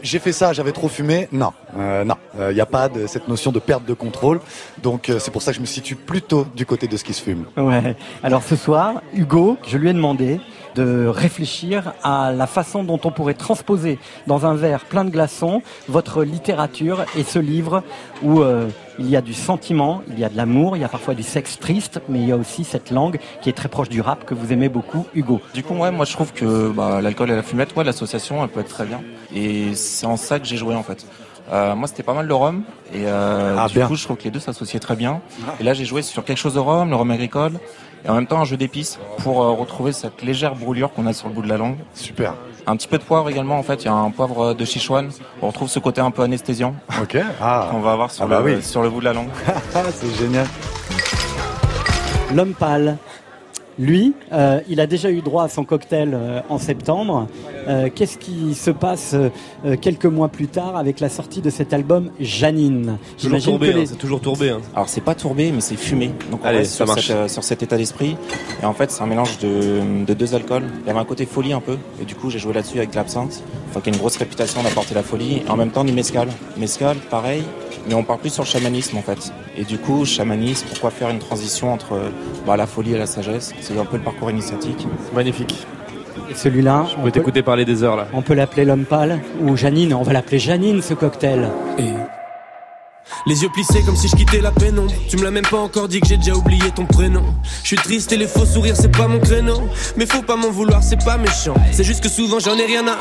j'ai fait ça, j'avais trop fumé. Non. Y a pas cette notion de perte de contrôle. Donc c'est pour ça que je me situe plutôt du côté de ce qui se fume. Ouais. Alors ce soir, Hugo, je lui ai demandé de réfléchir à la façon dont on pourrait transposer dans un verre plein de glaçons votre littérature et ce livre où il y a du sentiment, il y a de l'amour, il y a parfois du sexe triste, mais il y a aussi cette langue qui est très proche du rap que vous aimez beaucoup, Hugo. Du coup, moi je trouve que l'alcool et la fumette, l'association, elle peut être très bien. Et c'est en ça que j'ai joué en fait. Moi, c'était pas mal le rhum. Et du coup, je trouve que les deux s'associaient très bien. Et là, j'ai joué sur quelque chose de rhum, le rhum agricole, et en même temps un jeu d'épices pour retrouver cette légère brûlure qu'on a sur le bout de la langue. Super. Un petit peu de poivre également, en fait. Il y a un poivre de Sichuan. On retrouve ce côté un peu anesthésiant. Ok. Ah. Qu'on va avoir sur, sur le bout de la langue. C'est génial. L'homme pâle. Lui, il a déjà eu droit à son cocktail en septembre. Qu'est-ce qui se passe quelques mois plus tard avec la sortie de cet album Janine? J'imagine que les... C'est toujours tourbé. Hein. Alors c'est pas tourbé, mais c'est fumé. Donc on reste sur cet état d'esprit. Et en fait, c'est un mélange de deux alcools. Il y avait un côté folie un peu. Et du coup, j'ai joué là-dessus avec l'absinthe. Enfin, qu'il y a une grosse réputation d'apporter la folie. Et en même temps, du mescal. Mescal, pareil. Mais on part plus sur le chamanisme en fait. Et du coup, chamanisme, pourquoi faire une transition entre la folie et la sagesse? C'est un peu le parcours initiatique. Magnifique. Et celui-là, on peut t'écouter parler des heures là. On peut l'appeler l'homme pâle ou Janine. On va l'appeler Janine ce cocktail. Et... Les yeux plissés comme si je quittais la pénombre. Tu me l'as même pas encore dit que j'ai déjà oublié ton prénom. Je suis triste et les faux sourires c'est pas mon créneau. Mais faut pas m'en vouloir, c'est pas méchant. C'est juste que souvent j'en ai rien à...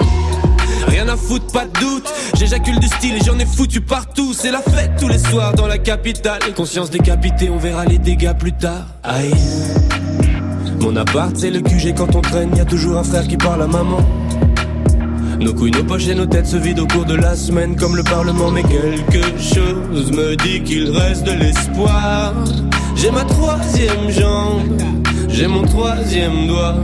Rien à foutre, pas de doute. J'éjacule du style et j'en ai foutu partout. C'est la fête tous les soirs dans la capitale. Conscience décapitée, on verra les dégâts plus tard. Aïe. Mon appart c'est le QG quand on traîne. Y'a toujours un frère qui parle à maman. Nos couilles, nos poches et nos têtes se vident au cours de la semaine comme le parlement. Mais quelque chose me dit qu'il reste de l'espoir. J'ai ma troisième jambe, j'ai mon troisième doigt.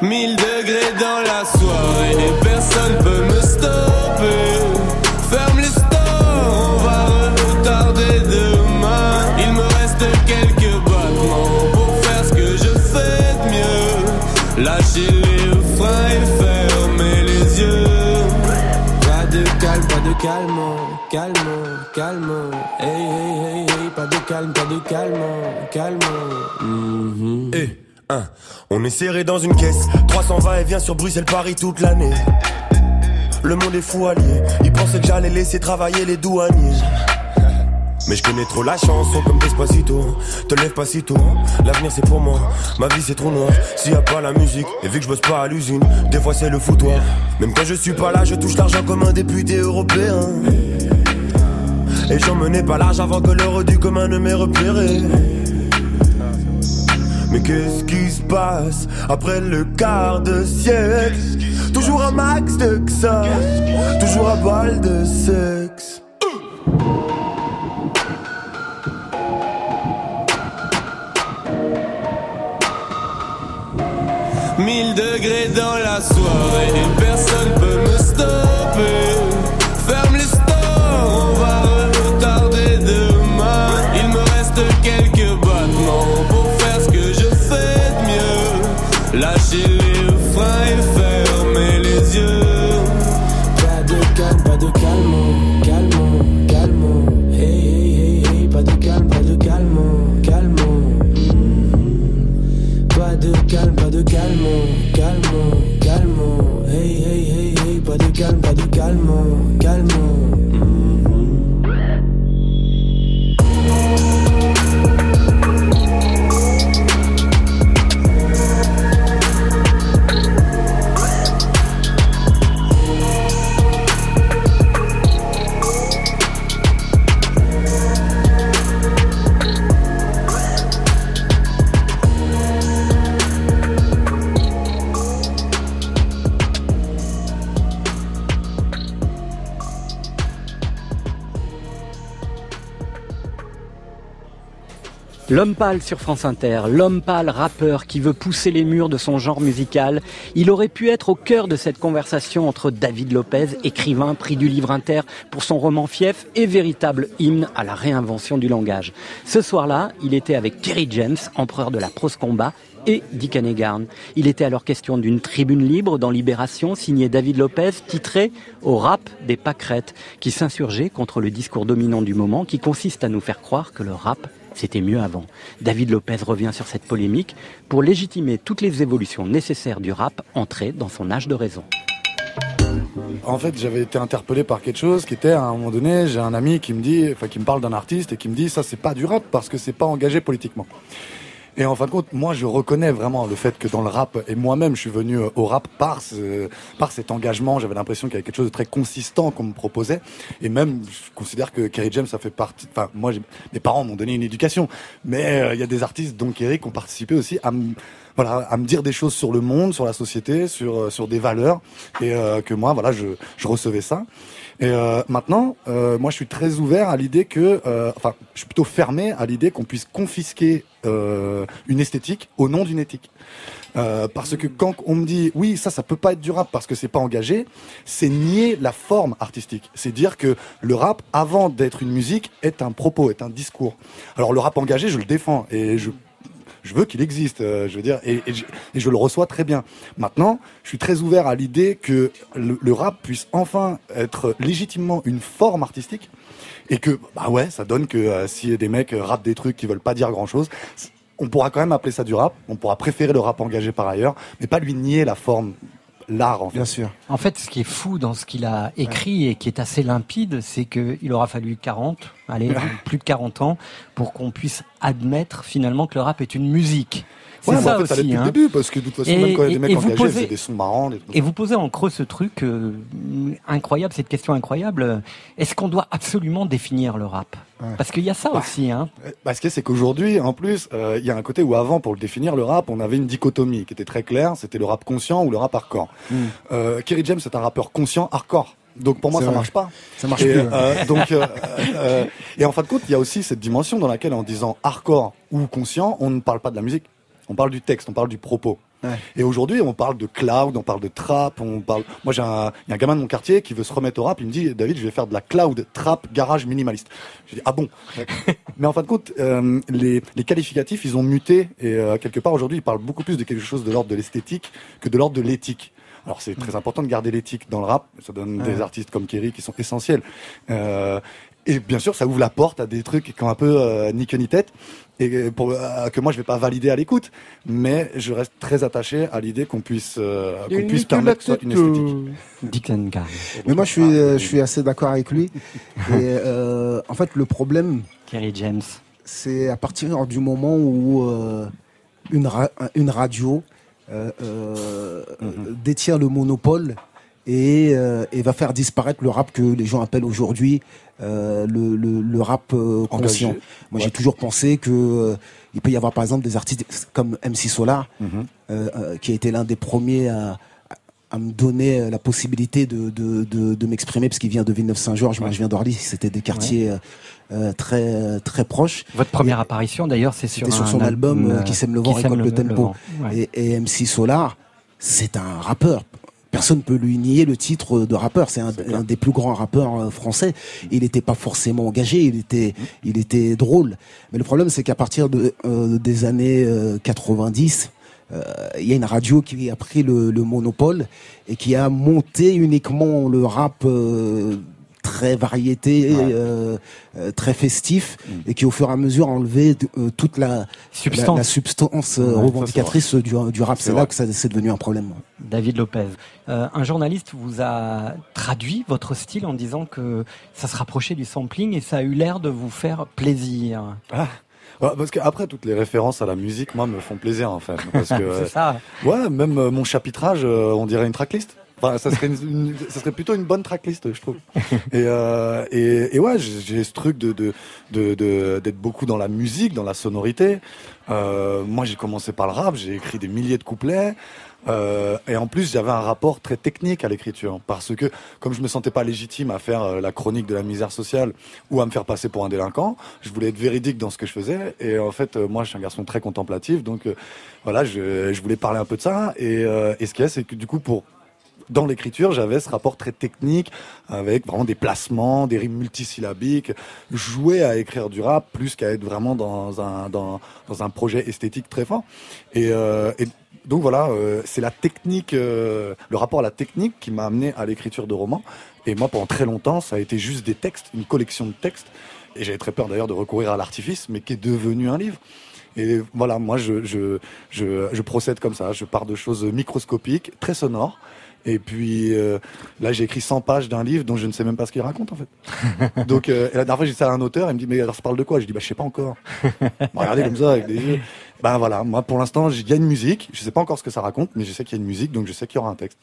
Mille degrés dans la soirée et personne peut me stopper. Ferme les stores, on va retarder demain. Il me reste quelques battements pour faire ce que je fais de mieux. Lâcher les freins et fermer les yeux. Pas de calme, calme. Hey, hey, hey, hey, pas de calme, calme. Hey. On est serré dans une caisse, 320 et vient sur Bruxelles-Paris toute l'année. Le monde est fou allié, ils pensaient que j'allais laisser travailler les douaniers. Mais je connais trop la chanson comme Despacito. Te lève pas si tôt, l'avenir c'est pour moi. Ma vie c'est trop noir, s'il y a pas la musique. Et vu que je bosse pas à l'usine, des fois c'est le foutoir. Même quand je suis pas là, je touche l'argent comme un député européen. Et j'en menais pas large avant que l'heure du commun ne m'ait repéré. Mais qu'est-ce qui se passe après le quart de siècle? Toujours un max de xa, toujours un bal de sexe. Mille degrés dans la soirée et personne peut me stopper. Ferme les stores, on va retarder demain. Il me reste quelques battements pour faire ce que je fais de mieux. Lâcher les freins et fermer les yeux. Pas de calme, calme, calme. Hey, hey, hey, hey, pas de calme, calme. Pas de calme, calme, calme. Hey, hey, hey, hey, pas de calme, calme. L'homme pâle sur France Inter, l'homme pâle rappeur qui veut pousser les murs de son genre musical. Il aurait pu être au cœur de cette conversation entre David Lopez, écrivain, prix du livre Inter pour son roman Fief et véritable hymne à la réinvention du langage. Ce soir-là, il était avec Kery James, empereur de la prose combat, et Dick Annegarn. Il était alors question d'une tribune libre dans Libération, signée David Lopez, titrée « Au rap des pâquerettes », qui s'insurgeait contre le discours dominant du moment qui consiste à nous faire croire que le rap, c'était mieux avant. David Lopez revient sur cette polémique pour légitimer toutes les évolutions nécessaires du rap entré dans son âge de raison. En fait, j'avais été interpellé par quelque chose qui était, à un moment donné, j'ai un ami qui me dit, qui me parle d'un artiste et qui me dit ça c'est pas du rap parce que c'est pas engagé politiquement. Et en fin de compte, moi, je reconnais vraiment le fait que dans le rap, et moi-même, je suis venu au rap par cet engagement. J'avais l'impression qu'il y avait quelque chose de très consistant qu'on me proposait. Et même, je considère que Kery James, ça fait partie... Enfin, moi, mes parents m'ont donné une éducation. Mais il y a des artistes, dont Kery, qui ont participé aussi à me dire des choses sur le monde, sur la société, sur des valeurs. Et que moi, voilà, je recevais ça. Et maintenant, moi, je suis très ouvert à l'idée que... Enfin, je suis plutôt fermé à l'idée qu'on puisse confisquer une esthétique au nom d'une éthique. Parce que quand on me dit oui, ça peut pas être du rap parce que c'est pas engagé, c'est nier la forme artistique. C'est dire que le rap, avant d'être une musique, est un propos, est un discours. Alors le rap engagé, je le défends et je veux qu'il existe, je veux dire, et je le reçois très bien. Maintenant, je suis très ouvert à l'idée que le rap puisse enfin être légitimement une forme artistique. Et que, bah ouais, ça donne que si des mecs rappent des trucs qui veulent pas dire grand chose, on pourra quand même appeler ça du rap, on pourra préférer le rap engagé par ailleurs, mais pas lui nier la forme, l'art en fait. Bien sûr. En fait, ce qui est fou dans ce qu'il a écrit et qui est assez limpide, c'est qu'il aura fallu plus de 40 ans pour qu'on puisse admettre finalement que le rap est une musique. C'est ouais, ça en fait, aussi, hein. Début, parce que de toute façon, même quand il y a des mecs engagés, c'est des sons marrants. Et vous posez en creux ce truc incroyable, cette question incroyable. Est-ce qu'on doit absolument définir le rap ? Ouais. Parce qu'il y a ça aussi, hein. Parce que c'est qu'aujourd'hui, en plus, il y a un côté où avant, pour le définir, le rap, on avait une dichotomie qui était très claire. C'était le rap conscient ou le rap hardcore. Kery James, c'est un rappeur conscient hardcore. Donc pour moi, ça marche pas. Ça marche plus. Donc et en fin de compte, il y a aussi cette dimension dans laquelle, en disant hardcore ou conscient, on ne parle pas de la musique. On parle du texte, on parle du propos. Ouais. Et aujourd'hui, on parle de cloud, on parle de trap, on parle... Moi, il y a un gamin de mon quartier qui veut se remettre au rap, il me dit « David, je vais faire de la cloud, trap, garage, minimaliste ». Je dis « Ah bon ?» Mais en fin de compte, les qualificatifs, ils ont muté. Et quelque part, aujourd'hui, ils parlent beaucoup plus de quelque chose de l'ordre de l'esthétique que de l'ordre de l'éthique. Alors, c'est très important de garder l'éthique dans le rap. Ça donne des artistes comme Kery qui sont essentiels. Et bien sûr, ça ouvre la porte à des trucs qui ont un peu ni queue ni tête. Et que moi je vais pas valider à l'écoute, mais je reste très attaché à l'idée qu'on puisse permettre soit une esthétique. Dick Annegarn. Mais moi je suis assez d'accord avec lui. Et en fait le problème, Kery James, c'est à partir du moment où une radio détient le monopole et va faire disparaître le rap que les gens appellent aujourd'hui le rap conscient. Moi, j'ai toujours pensé que il peut y avoir par exemple des artistes comme MC Solaar qui a été l'un des premiers à me donner la possibilité de m'exprimer, parce qu'il vient de Villeneuve-Saint-Georges, moi je viens d'Orly, c'était des quartiers très très proches. Votre première apparition d'ailleurs, c'était sur son album Qui sème le vent récolte le tempo. Et MC Solaar, c'est un rappeur. Personne ne peut lui nier le titre de rappeur. C'est un des plus grands rappeurs français. Il n'était pas forcément engagé. Il était drôle. Mais le problème, c'est qu'à partir des années 90, il y a une radio qui a pris le monopole et qui a monté uniquement le rap très variété, très festif, et qui au fur et à mesure a enlevé toute la substance, la substance revendicatrice du rap. C'est là que c'est devenu un problème. David Lopez, un journaliste vous a traduit votre style en disant que ça se rapprochait du sampling et ça a eu l'air de vous faire plaisir. Ouais, parce que après toutes les références à la musique, moi, me font plaisir en fait. Parce que c'est ça. Ouais, même mon chapitrage, on dirait une tracklist. Enfin, ça serait plutôt une bonne tracklist, je trouve. Et ouais, j'ai ce truc d'être beaucoup dans la musique, dans la sonorité. Moi, j'ai commencé par le rap, j'ai écrit des milliers de couplets. Et en plus, j'avais un rapport très technique à l'écriture, parce que comme je me sentais pas légitime à faire la chronique de la misère sociale ou à me faire passer pour un délinquant, je voulais être véridique dans ce que je faisais. Et en fait, moi, je suis un garçon très contemplatif, donc voilà, je voulais parler un peu de ça. Et ce qu'il y a, c'est que du coup, dans l'écriture, j'avais ce rapport très technique avec vraiment des placements, des rimes multisyllabiques. Jouer à écrire du rap plus qu'à être vraiment dans un projet esthétique très fort. Et donc voilà, c'est la technique, le rapport à la technique qui m'a amené à l'écriture de romans. Et moi, pendant très longtemps, ça a été juste des textes, une collection de textes. Et j'avais très peur d'ailleurs de recourir à l'artifice, mais qui est devenu un livre. Et voilà, moi, je procède comme ça. Je pars de choses microscopiques, très sonores. Et puis là, j'ai écrit 100 pages d'un livre dont je ne sais même pas ce qu'il raconte en fait. Donc la dernière fois, j'ai dit ça à un auteur, il me dit mais alors ça parle de quoi ? Je dis bah je sais pas encore. Regardez comme ça avec des yeux. Bah voilà, moi pour l'instant, il y a une musique, je sais pas encore ce que ça raconte, mais je sais qu'il y a une musique, donc je sais qu'il y aura un texte.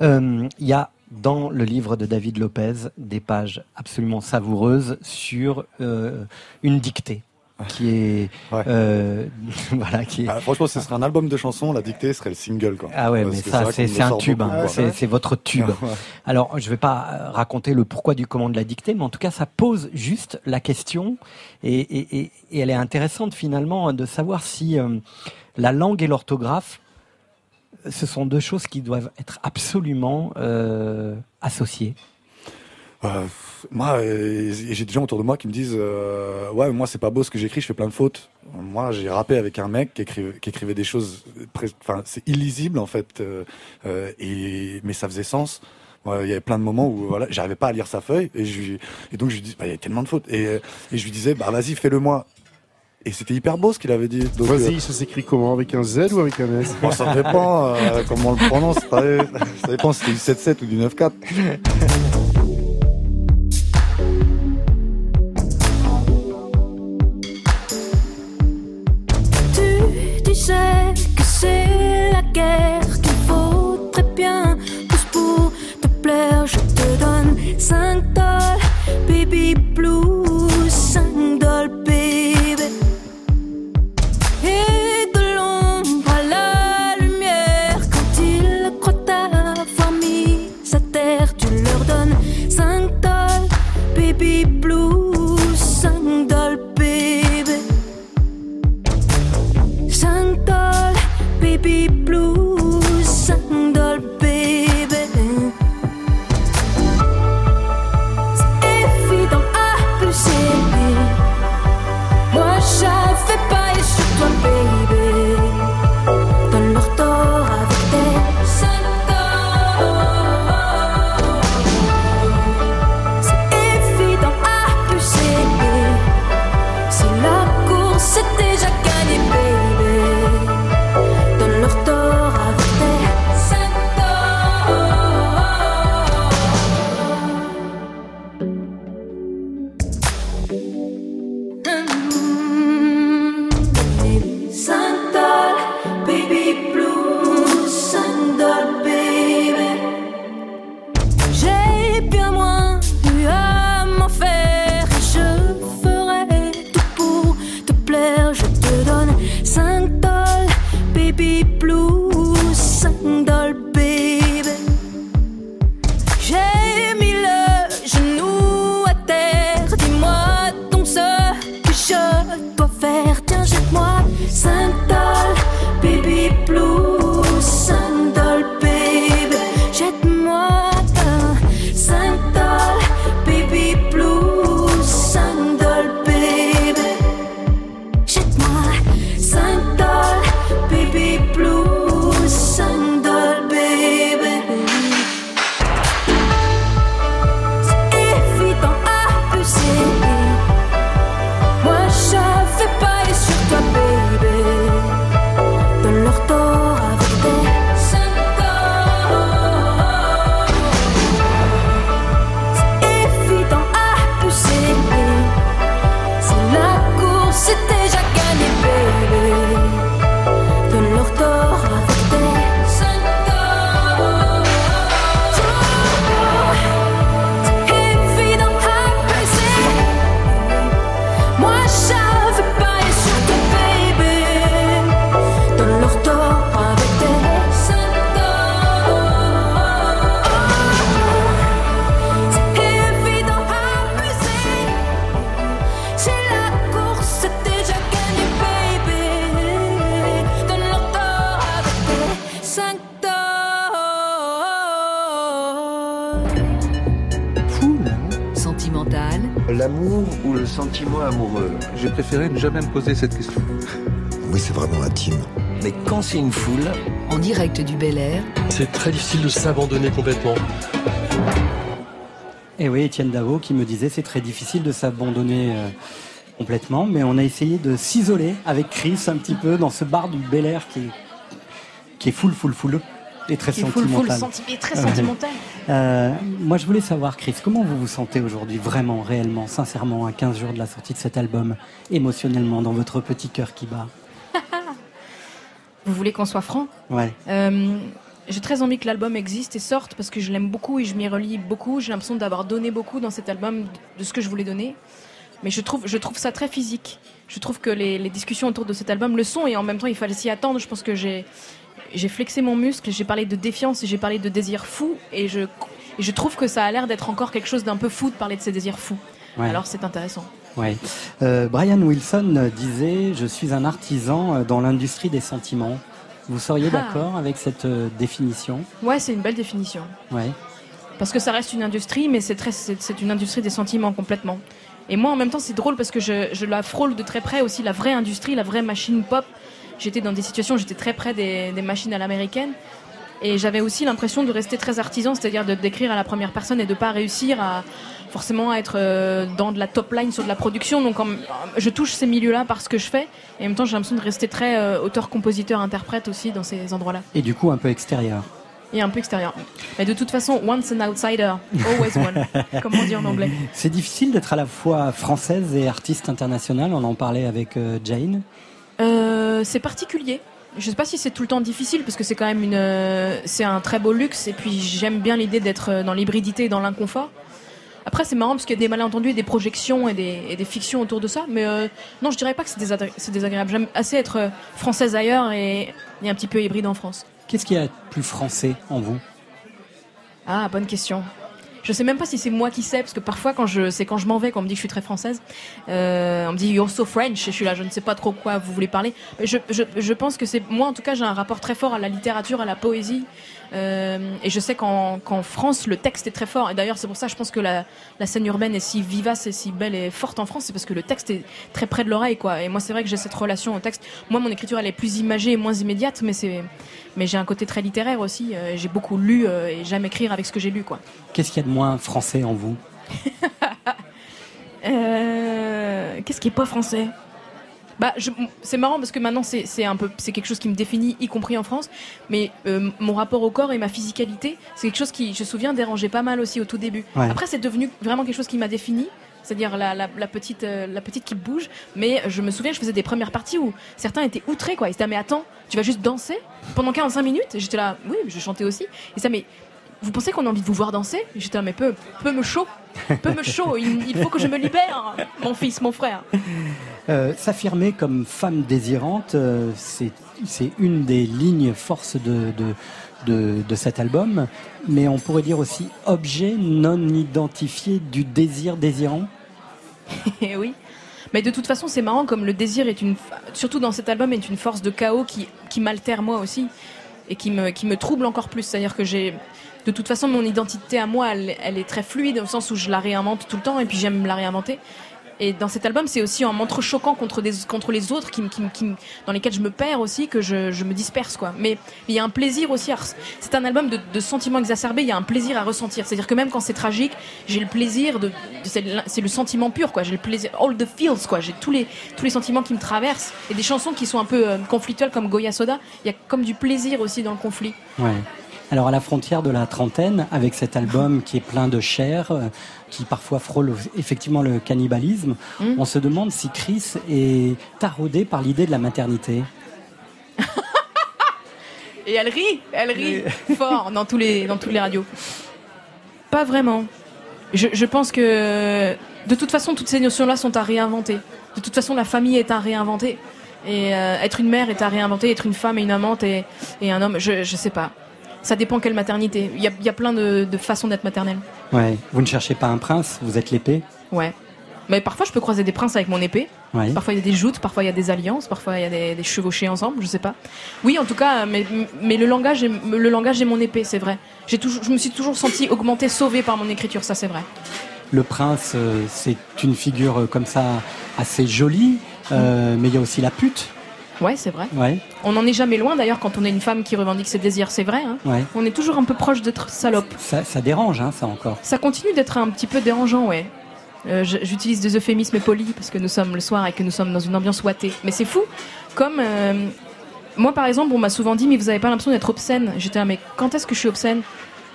Il y a dans le livre de David Lopez des pages absolument savoureuses sur une dictée. Qui est, ouais. Voilà, qui est... Ah, franchement, ce serait un album de chansons, la dictée serait le single, quoi. Ah ouais, parce mais ça, c'est un tube, beaucoup, hein. C'est votre tube. Ouais. Alors, je vais pas raconter le pourquoi du comment de la dictée, mais en tout cas, ça pose juste la question, et elle est intéressante finalement de savoir si la langue et l'orthographe, ce sont deux choses qui doivent être absolument associées. Moi, j'ai des gens autour de moi qui me disent ouais, moi c'est pas beau ce que j'écris, je fais plein de fautes. Moi, j'ai rappé avec un mec qui écrivait des choses, enfin c'est illisible en fait, mais ça faisait sens. Il y avait plein de moments où voilà, j'arrivais pas à lire sa feuille et donc je lui dis bah il y a tellement de fautes et je lui disais bah vas-y fais-le moi. Et c'était hyper beau ce qu'il avait dit. Donc, vas-y, ça s'écrit comment? Avec un Z ou avec un S? Bon, ça dépend comment on le prononce. Ça dépend si c'est du 7-7 ou du 9-4. Jamais me poser cette question. Oui, c'est vraiment intime. Mais quand c'est une foule, en direct du Bel Air, c'est très difficile de s'abandonner complètement. Et oui, Étienne Dao qui me disait c'est très difficile de s'abandonner complètement, mais on a essayé de s'isoler avec Chris un petit peu dans ce bar du Bel Air qui est foule et très sentimental. Très sentimental. Moi, je voulais savoir, Chris, comment vous vous sentez aujourd'hui, vraiment, réellement, sincèrement, à 15 jours de la sortie de cet album, émotionnellement, dans votre petit cœur qui bat? Vous voulez qu'on soit franc ? Ouais. J'ai très envie que l'album existe et sorte parce que je l'aime beaucoup et je m'y relie beaucoup. J'ai l'impression d'avoir donné beaucoup dans cet album de ce que je voulais donner. Mais je trouve ça très physique. Je trouve que les discussions autour de cet album le sont et en même temps, il fallait s'y attendre. Je pense que j'ai flexé mon muscle, j'ai parlé de défiance et j'ai parlé de désir fou et je trouve que ça a l'air d'être encore quelque chose d'un peu fou de parler de ces désirs fous. Ouais. Alors c'est intéressant. Ouais. Brian Wilson disait « Je suis un artisan dans l'industrie des sentiments ». Vous seriez d'accord avec cette définition ? Ouais, c'est une belle définition. Ouais. Parce que ça reste une industrie, mais c'est une industrie des sentiments complètement. Et moi, en même temps, c'est drôle parce que je la frôle de très près aussi, la vraie industrie, la vraie machine pop. J'étais dans des situations, j'étais très près des machines à l'américaine. Et j'avais aussi l'impression de rester très artisan, c'est-à-dire de décrire à la première personne et de pas réussir à forcément être dans de la top line sur de la production. Donc je touche ces milieux-là par ce que je fais. Et en même temps, j'ai l'impression de rester très auteur-compositeur-interprète aussi dans ces endroits-là. Et du coup, un peu extérieur. Et un peu extérieur. Mais de toute façon, once an outsider, always one, comme on dit en anglais. C'est difficile d'être à la fois française et artiste internationale. On en parlait avec Jane. C'est particulier. Je sais pas si c'est tout le temps difficile parce que c'est quand même c'est un très beau luxe et puis j'aime bien l'idée d'être dans l'hybridité et dans l'inconfort. Après c'est marrant parce qu'il y a des malentendus et des projections et des fictions autour de ça, mais non je dirais pas que c'est désagréable. J'aime assez être française ailleurs et un petit peu hybride en France. Qu'est-ce qu'il y a de plus français en vous ? Ah, bonne question. Je sais même pas si c'est moi qui sais, parce que parfois quand je m'en vais, quand on me dit que je suis très française, on me dit you're so French, et je suis là, je ne sais pas trop quoi vous voulez parler. Mais je pense que c'est moi en tout cas, j'ai un rapport très fort à la littérature, à la poésie, et je sais qu'en France le texte est très fort. Et d'ailleurs c'est pour ça je pense que la scène urbaine est si vivace et si belle et forte en France, c'est parce que le texte est très près de l'oreille, quoi. Et moi c'est vrai que j'ai cette relation au texte. Moi mon écriture elle est plus imagée et moins immédiate, mais j'ai un côté très littéraire aussi. J'ai beaucoup lu et j'aime écrire avec ce que j'ai lu, quoi. Qu'est-ce qu'il y a de moins français en vous ? Qu'est-ce qui est pas français ? Bah, c'est marrant parce que maintenant c'est quelque chose qui me définit, y compris en France. Mais mon rapport au corps et ma physicalité, c'est quelque chose qui, je me souviens, dérangeait pas mal aussi au tout début. Ouais. Après, c'est devenu vraiment quelque chose qui m'a définie. C'est-à-dire la petite qui bouge. Mais je me souviens, je faisais des premières parties où certains étaient outrés, quoi. Ils étaient là, mais attends, tu vas juste danser pendant 45 minutes ? Et j'étais là, oui, je chantais aussi. Et ça, mais vous pensez qu'on a envie de vous voir danser ? Et j'étais là, mais peu me chaud. Il faut que je me libère, mon fils, mon frère. S'affirmer comme femme désirante, c'est une des lignes forces de cet album, mais on pourrait dire aussi objet non identifié du désir désirant. Oui, mais de toute façon c'est marrant comme le désir est surtout dans cet album est une force de chaos qui m'altère moi aussi et qui me trouble encore plus. C'est-à-dire que de toute façon mon identité à moi elle est très fluide au sens où je la réinvente tout le temps et puis j'aime la réinventer. Et dans cet album, c'est aussi en m'entrechoquant contre les autres dans lesquels je me perds aussi, que je me disperse, quoi. Mais il y a un plaisir aussi. C'est un album de sentiments exacerbés. Il y a un plaisir à ressentir. C'est-à-dire que même quand c'est tragique, j'ai le plaisir c'est le sentiment pur, quoi. J'ai le plaisir, all the feels, quoi. J'ai tous les sentiments qui me traversent. Et des chansons qui sont un peu conflictuelles comme Goya Soda. Il y a comme du plaisir aussi dans le conflit. Ouais. Alors à la frontière de la trentaine, avec cet album qui est plein de chair, qui parfois frôle effectivement le cannibalisme, on se demande si Chris est taraudé par l'idée de la maternité. Et elle rit fort dans tous les radios. Pas vraiment. Je pense que de toute façon toutes ces notions-là sont à réinventer. De toute façon la famille est à réinventer. Et être une mère est à réinventer, être une femme et une amante et un homme, je sais pas. Ça dépend quelle maternité. Il y a plein de façons d'être maternelle. Ouais. Vous ne cherchez pas un prince, vous êtes l'épée. Ouais. Mais parfois, je peux croiser des princes avec mon épée. Ouais. Parfois, il y a des joutes, parfois, il y a des alliances, parfois, il y a des chevauchés ensemble, je sais pas. Oui, en tout cas, mais le langage est mon épée, c'est vrai. Je me suis toujours sentie augmentée, sauvée par mon écriture, ça, c'est vrai. Le prince, c'est une figure comme ça, assez jolie, mais il y a aussi la pute. Ouais, c'est vrai. Ouais. On n'en est jamais loin d'ailleurs quand on est une femme qui revendique ses désirs, c'est vrai. Hein. Ouais. On est toujours un peu proche d'être salope. Ça dérange, hein, ça encore. Ça continue d'être un petit peu dérangeant, ouais. J'utilise des euphémismes polis parce que nous sommes le soir et que nous sommes dans une ambiance ouatée. Mais c'est fou, comme moi par exemple, on m'a souvent dit mais vous avez pas l'impression d'être obscène. J'étais là mais quand est-ce que je suis obscène ?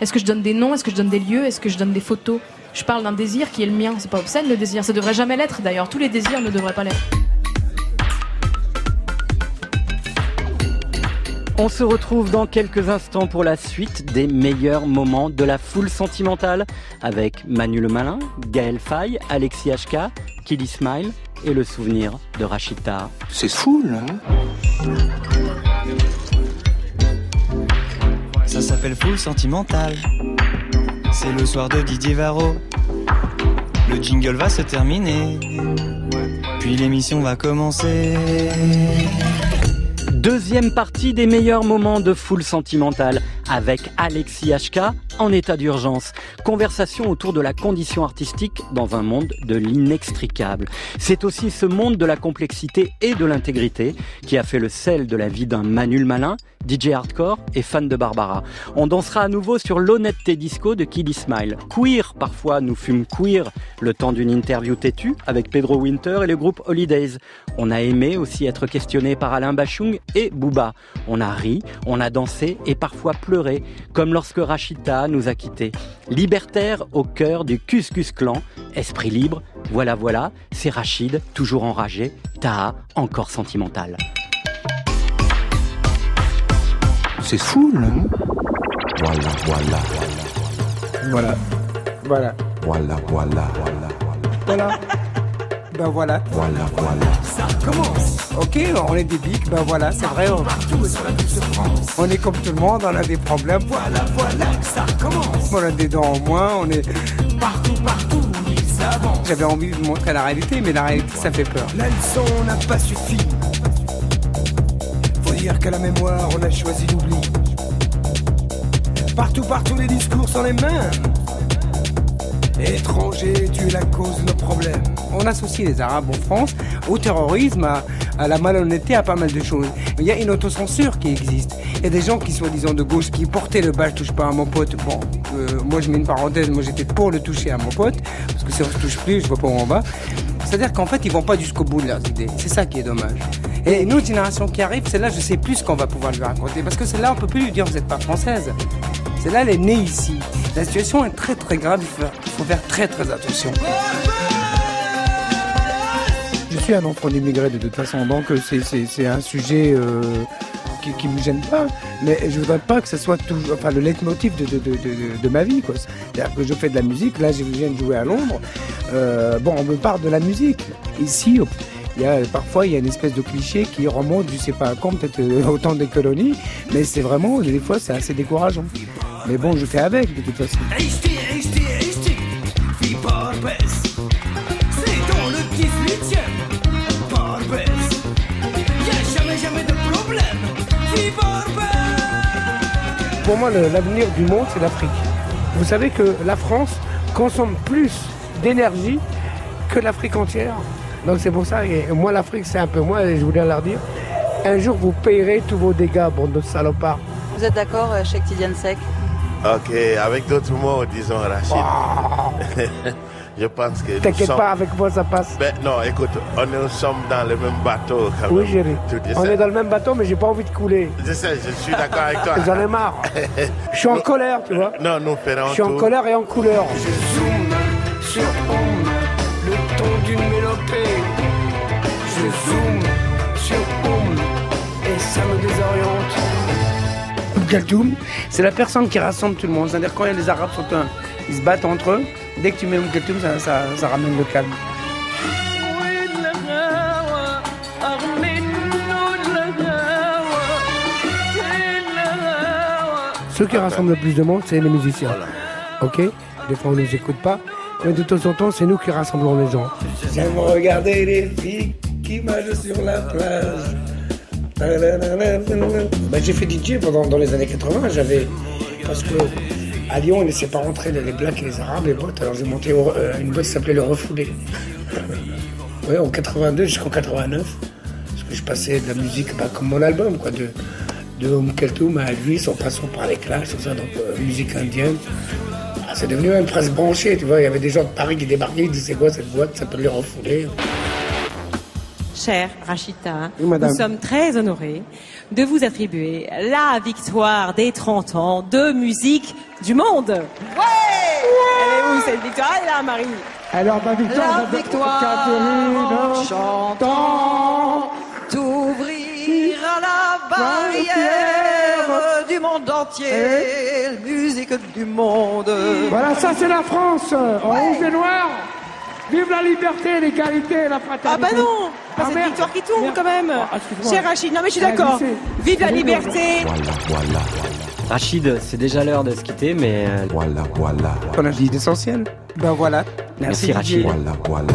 Est-ce que je donne des noms ? Est-ce que je donne des lieux ? Est-ce que je donne des photos ? Je parle d'un désir qui est le mien. C'est pas obscène le désir. Ça devrait jamais l'être d'ailleurs. Tous les désirs ne devraient pas l'être. On se retrouve dans quelques instants pour la suite des meilleurs moments de la foule sentimentale avec Manu Le Malin, Gaël Faye, Alexis H.K., Kiddy Smile et le souvenir de Rachida. C'est Foule, hein ? Ça s'appelle Foule Sentimentale. C'est le soir de Didier Varrod. Le jingle va se terminer, puis l'émission va commencer. Deuxième partie des meilleurs moments de Foule Sentimentale avec Alexis H.K. en état d'urgence. Conversation autour de la condition artistique dans un monde de l'inextricable. C'est aussi ce monde de la complexité et de l'intégrité qui a fait le sel de la vie d'un Manu Le Malin, DJ hardcore et fan de Barbara. On dansera à nouveau sur l'honnêteté disco de Kiddy Smile. Queer, parfois, nous fume queer, le temps d'une interview têtue avec Pedro Winter et le groupe Holidays. On a aimé aussi être questionné par Alain Bachung et Booba. On a ri, on a dansé et parfois pleuré, comme lorsque Rachida nous a quittés. Libertaire au cœur du Cuscus Clan, esprit libre, voilà, c'est Rachid, toujours enragé, Taha, encore sentimental. C'est Foule, hein ? Voilà. Ça commence. Ok, on est des bics, c'est vrai. On est comme tout le monde, on a des problèmes. Ça commence. On a des dents en moins, on est partout. Ils avancent. J'avais envie de montrer la réalité, mais la réalité, ça fait peur. La leçon n'a pas suffi. Dire qu'à la mémoire on a choisi l'oubli. Partout les discours sont les mêmes. Étranger, tu es la cause de nos problèmes. On associe les Arabes en France au terrorisme, à la malhonnêteté, à pas mal de choses. Il y a une autocensure qui existe. Il y a des gens qui, soi-disant de gauche, qui portaient le bas, je touche pas à mon pote. Bon, moi je mets une parenthèse, moi j'étais pour le toucher à mon pote, parce que si on se touche plus, je vois pas où on va. C'est-à-dire qu'en fait, ils vont pas jusqu'au bout de leurs idées. C'est ça qui est dommage. Et une autre génération qui arrive, celle-là, je sais plus ce qu'on va pouvoir lui raconter. Parce que celle-là, on peut plus lui dire, vous n'êtes pas française. Celle-là, elle est née ici. La situation est très très grave, il faut faire très très attention. Je suis un enfant d'immigré de toute façon, donc c'est un sujet qui me gêne pas. Mais je voudrais pas que ce soit toujours, le leitmotiv de ma vie, quoi. C'est-à-dire que je fais de la musique, là je viens de jouer à Londres. On me parle de la musique. Ici, Il y a une espèce de cliché qui remonte, je sais pas quand, peut-être au temps des colonies, mais c'est vraiment, des fois, c'est assez décourageant. Mais bon, je fais avec, de toute façon. Pour moi, l'avenir du monde, c'est l'Afrique. Vous savez que la France consomme plus d'énergie que l'Afrique entière. Donc c'est pour ça, et moi l'Afrique c'est un peu moi, et je voulais leur dire, un jour vous payerez tous vos dégâts, bande de salopards. Vous êtes d'accord, Cheikh Tidiane Seck ? Ok, avec d'autres mots, disons Rachid. Oh. Je pense que... T'inquiète pas, avec moi ça passe. Ben, non, écoute, nous sommes dans le même bateau quand même. Oui, chérie, on est dans le même bateau, mais j'ai pas envie de couler. Je sais, je suis d'accord avec toi. J'en ai marre. Je suis en colère, tu vois. Non, nous ferons tout. Je suis en colère et en couleur. Je zoome sur le ton d'une mélopée. Je zoome sur Oum et ça me désoriente. Galtoum, c'est la personne qui rassemble tout le monde. C'est-à-dire quand les Arabes sont un, ils se battent entre eux. Dès que tu mets Galtoum, ça ramène le calme. Ceux qui rassemblent le plus de monde, c'est les musiciens. Ok ? Des fois, on ne les écoute pas. Mais de temps en temps, c'est nous qui rassemblons les gens. J'aime regarder les filles qui marchent sur la plage. J'ai fait DJ pendant dans les années 80. Parce que à Lyon, on ne laissait pas rentrer les Blacks et les Arabes, les boîtes. Alors j'ai monté une boîte qui s'appelait Le Refoulé. Ouais, en 82 jusqu'en 89. Parce que je passais de la musique comme mon album, quoi, de Oum Kalthoum à Elvis, en passant par les Clash, tout ça, donc musique indienne. C'est devenu même presque branché, tu vois. Il y avait des gens de Paris qui débarquaient, ils disaient, c'est quoi cette boîte, ça peut les refouler. Chère Rachida, oui, nous sommes très honorés de vous attribuer la victoire des 30 ans de musique du monde. Ouais, elle est où cette victoire? Elle est là, Marie. Alors, ma victoire, la victoire, Catherine, chantant, t'ouvrir à la barrière. du monde entier, musique du monde. Voilà, ça c'est la France, en rouge et noir. Vive la liberté, l'égalité, la fraternité. Ah bah non, c'est une victoire qui tourne quand même. Cher Rachid, non mais je suis d'accord. Vive la liberté. Voilà. Rachid, c'est déjà l'heure de se quitter, mais... Voilà, voilà. On a dit l'essentiel. Ben voilà. Merci Rachid. Voilà, voilà.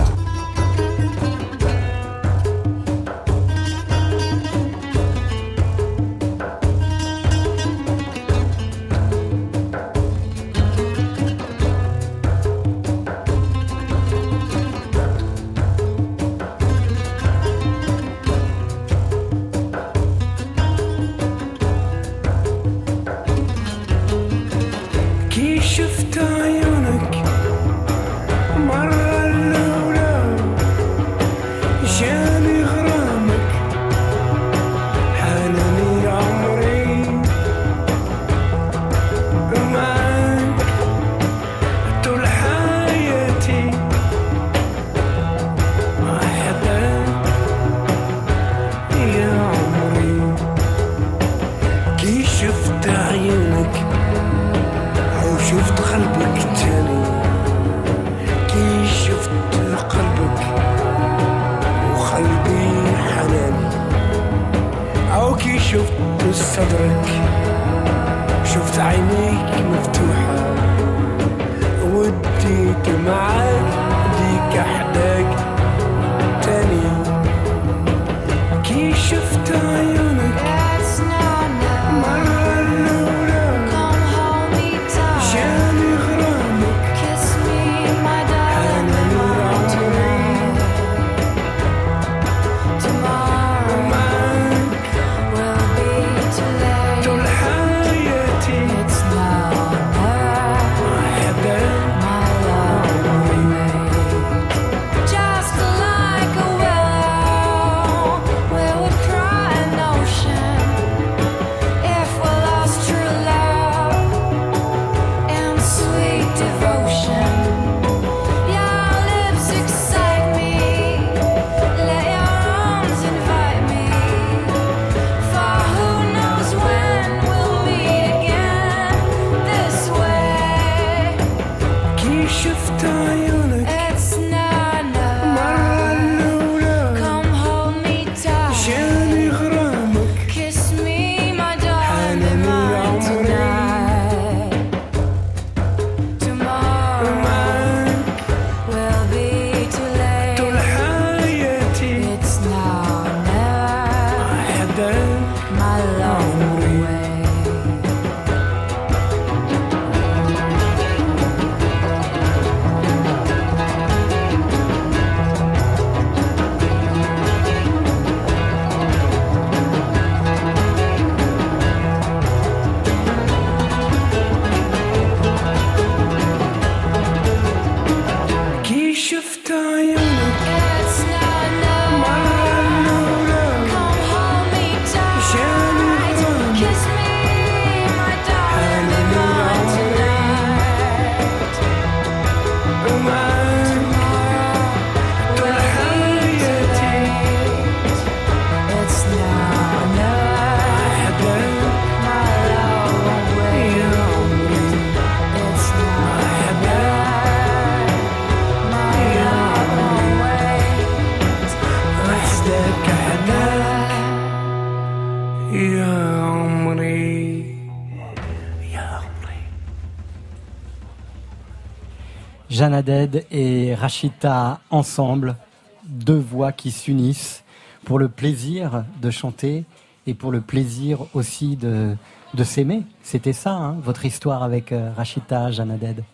Janaded et Rachida ensemble, deux voix qui s'unissent pour le plaisir de chanter et pour le plaisir aussi de s'aimer. C'était ça, hein, votre histoire avec Rachida, Janaded.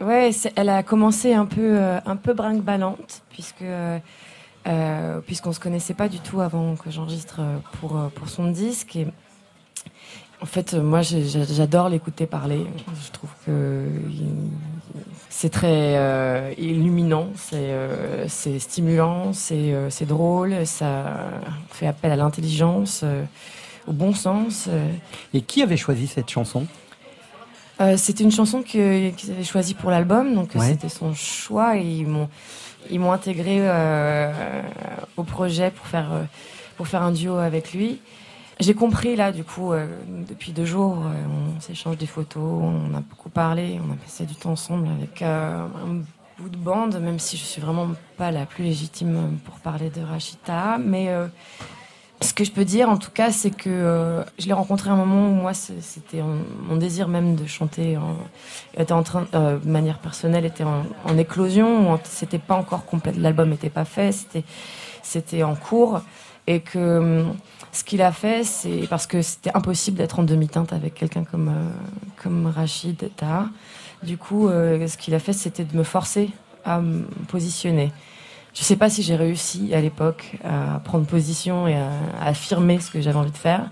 Ouais, elle a commencé un peu brinque-ballante puisqu'on se connaissait pas du tout avant que j'enregistre pour son disque. Et en fait, moi, j'adore l'écouter parler. Je trouve que c'est très illuminant, c'est stimulant, c'est drôle, ça fait appel à l'intelligence, au bon sens. Et qui avait choisi cette chanson ? C'était une chanson qu'ils avaient choisie pour l'album, donc c'était son choix. Et ils m'ont intégré au projet pour faire un duo avec lui. J'ai compris là, du coup, depuis 2 jours, on s'échange des photos, on a beaucoup parlé, on a passé du temps ensemble avec un bout de bande, même si je suis vraiment pas la plus légitime pour parler de Rachida. Mais ce que je peux dire, en tout cas, c'est que je l'ai rencontrée à un moment où moi, c'était mon désir même de chanter, était en train, de manière personnelle, était en éclosion. C'était pas encore complet, l'album n'était pas fait, c'était en cours, et que ce qu'il a fait, c'est parce que c'était impossible d'être en demi-teinte avec quelqu'un comme Rachida. Du coup, ce qu'il a fait, c'était de me forcer à me positionner. Je sais pas si j'ai réussi à l'époque à prendre position et à affirmer ce que j'avais envie de faire,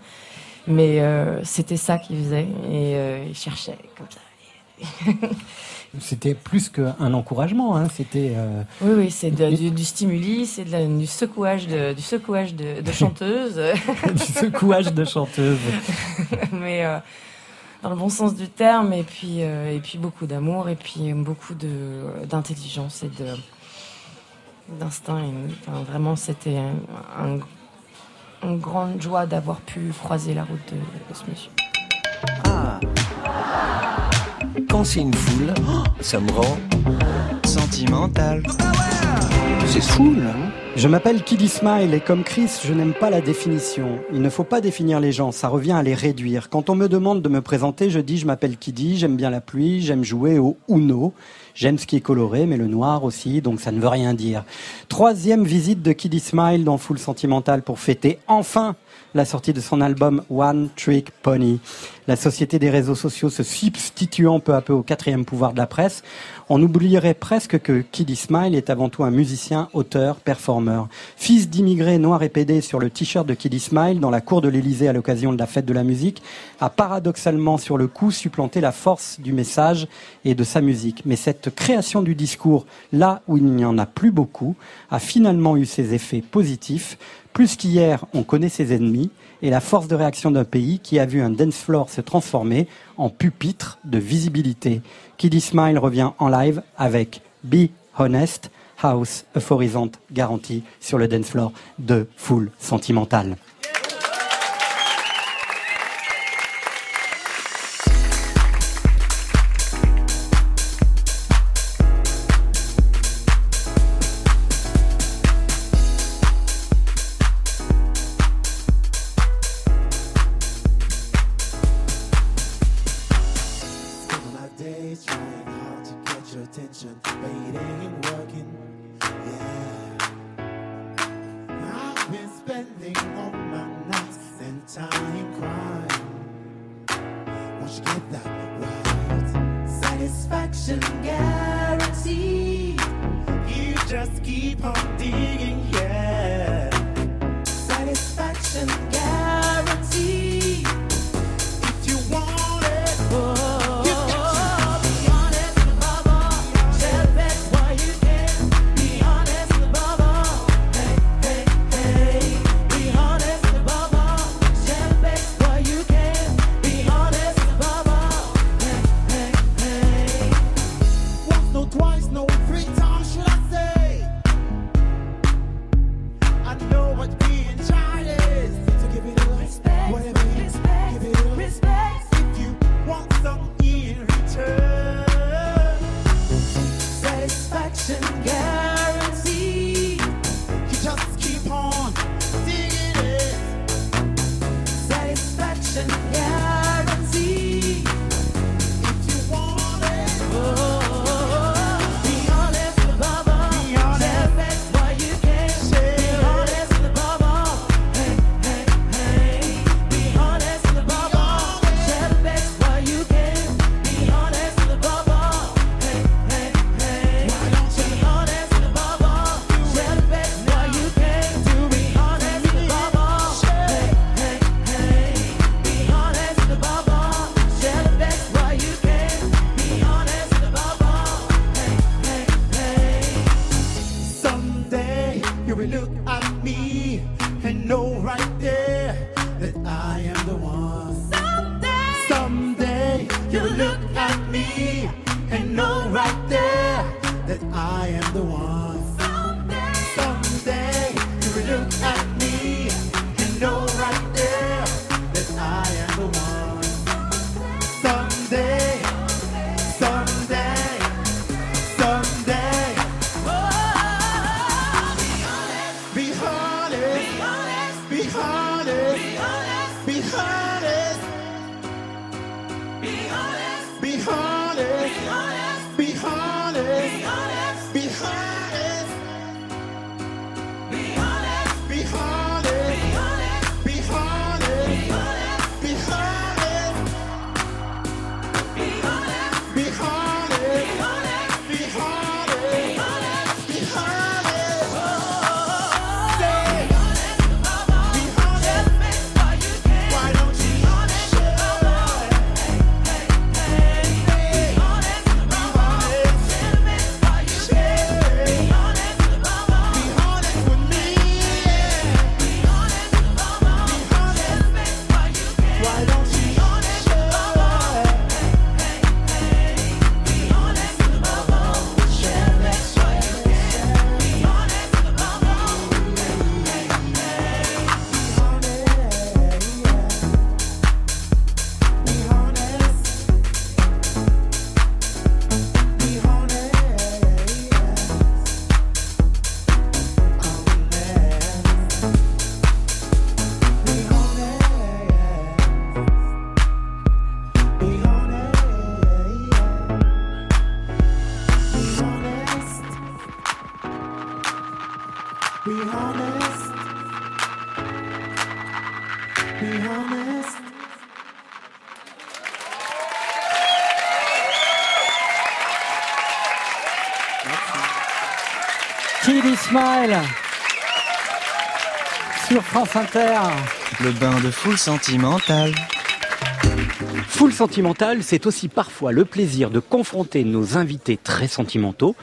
mais c'était ça qu'il faisait, et il cherchait comme ça. C'était plus qu'un encouragement, hein. C'était. Oui, c'est du stimuli, c'est du secouage de chanteuse. Du secouage de chanteuse. Mais dans le bon sens du terme, et puis beaucoup d'amour, et puis beaucoup d'intelligence et d'instinct. Enfin, vraiment, c'était une grande joie d'avoir pu croiser la route de ce monsieur. Ah. Quand c'est une foule, ça me rend sentimental. C'est foule, hein. Je m'appelle Kiddy Smile et comme Chris, je n'aime pas la définition. Il ne faut pas définir les gens, ça revient à les réduire. Quand on me demande de me présenter, je dis je m'appelle Kiddy, j'aime bien la pluie, j'aime jouer au Uno. J'aime ce qui est coloré, mais le noir aussi, donc ça ne veut rien dire. 3e visite de Kiddy Smile dans Foule Sentimentale pour fêter enfin la sortie de son album One Trick Pony. La société des réseaux sociaux se substituant peu à peu au 4e pouvoir de la presse, on oublierait presque que Kiddy Smile est avant tout un musicien, auteur, performeur. Fils d'immigrés noir et pédé sur le t-shirt de Kiddy Smile dans la cour de l'Élysée à l'occasion de la fête de la musique, a paradoxalement sur le coup supplanté la force du message et de sa musique. Mais cette création du discours, là où il n'y en a plus beaucoup, a finalement eu ses effets positifs. Plus qu'hier, on connaît ses ennemis et la force de réaction d'un pays qui a vu un dance floor se transformer en pupitre de visibilité. Kiddy Smile revient en live avec Be Honest, House euphorisante garantie sur le dance floor de Foule Sentimentale. Someday you will look at me and know right there Kiddy Smile sur France Inter. Le bain de Foule Sentimentale. Foule Sentimentale, c'est aussi parfois le plaisir de confronter nos invités très sentimentaux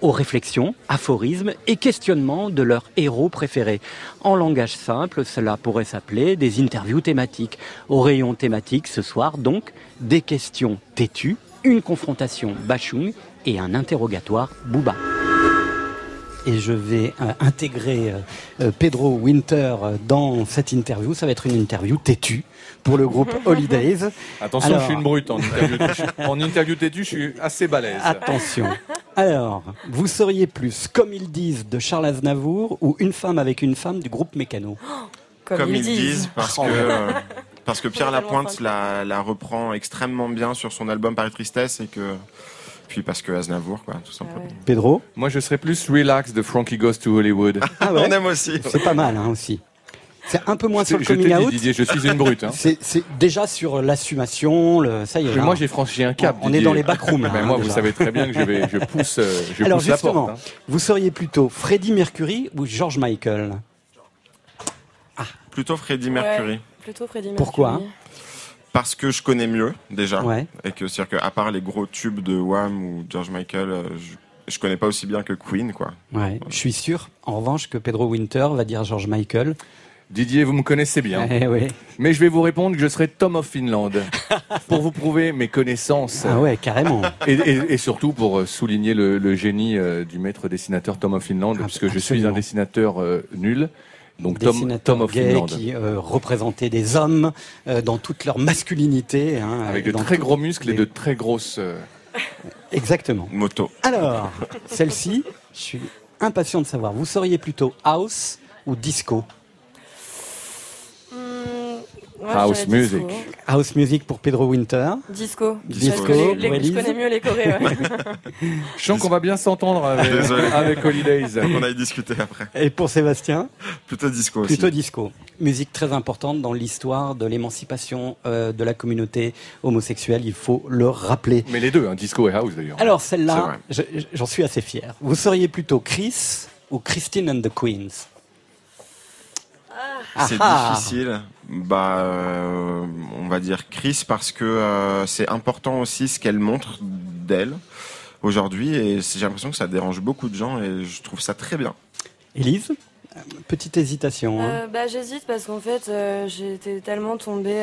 aux réflexions, aphorismes et questionnements de leurs héros préférés. En langage simple, cela pourrait s'appeler des interviews thématiques. Au rayon thématique, ce soir, donc, des questions têtues, une confrontation bashung et un interrogatoire Booba. Et je vais intégrer Pedro Winter dans cette interview. Ça va être une interview têtue pour le groupe Holidays. Attention, alors... je suis une brute en interview têtue. En interview têtue, je suis assez balèze. Attention. Alors, vous seriez plus Comme ils disent de Charles Aznavour ou Une femme avec une femme du groupe Mécano? Comme ils disent, parce que Pierre Lapointe la reprend extrêmement bien sur son album Paris Tristesse et que... Puis parce que Aznavour, quoi, tout simplement. Ah ouais. Pedro ? Moi, je serais plus Relax de Frankie Goes to Hollywood. Ah ouais. On aime aussi. C'est pas mal, hein, aussi. C'est un peu moins sur le coming out. Didier, je suis une brute. Hein. C'est déjà sur l'assumation, ça y est. Là, moi, j'ai franchi un cap. On est dans les backrooms. Là, moi, déjà. Vous savez très bien que je pousse la porte. Alors justement, vous seriez plutôt Freddie Mercury ou George Michael ? Plutôt Freddie Mercury. Ouais, plutôt Freddie Mercury. Pourquoi ? Parce que je connais mieux, déjà, ouais. Et que, c'est-à-dire qu'à part les gros tubes de Wham ou George Michael, je connais pas aussi bien que Queen, quoi. Ouais. Je suis sûr, en revanche, que Pedro Winter va dire George Michael. Didier, vous me connaissez bien. Eh oui. Mais je vais vous répondre que je serai Tom of Finland pour vous prouver mes connaissances. Ah ouais, carrément. Et surtout pour souligner le génie du maître dessinateur Tom of Finland, puisque je suis un dessinateur nul. Donc Tom of Finland qui représentait des hommes dans toute leur masculinité, hein, avec de très gros muscles et de très grosses exactement motos. Alors celle-ci, je suis impatient de savoir. Vous seriez plutôt house ou disco? House music. Disco. House music pour Pedro Winter. Disco. Je connais mieux les Coréens. Ouais. Je sens qu'on va bien s'entendre avec Holidays. On a discuté après. Et pour Sébastien ? Plutôt disco aussi. Plutôt disco. Musique très importante dans l'histoire de l'émancipation de la communauté homosexuelle, il faut le rappeler. Mais les deux, hein, disco et house d'ailleurs. Alors celle-là, j'en suis assez fier. Vous seriez plutôt Chris ou Christine and the Queens ? C'est difficile. On va dire Chris parce que c'est important aussi ce qu'elle montre d'elle aujourd'hui et j'ai l'impression que ça dérange beaucoup de gens et je trouve ça très bien. Élise, petite hésitation. J'hésite parce qu'en fait j'étais tellement tombée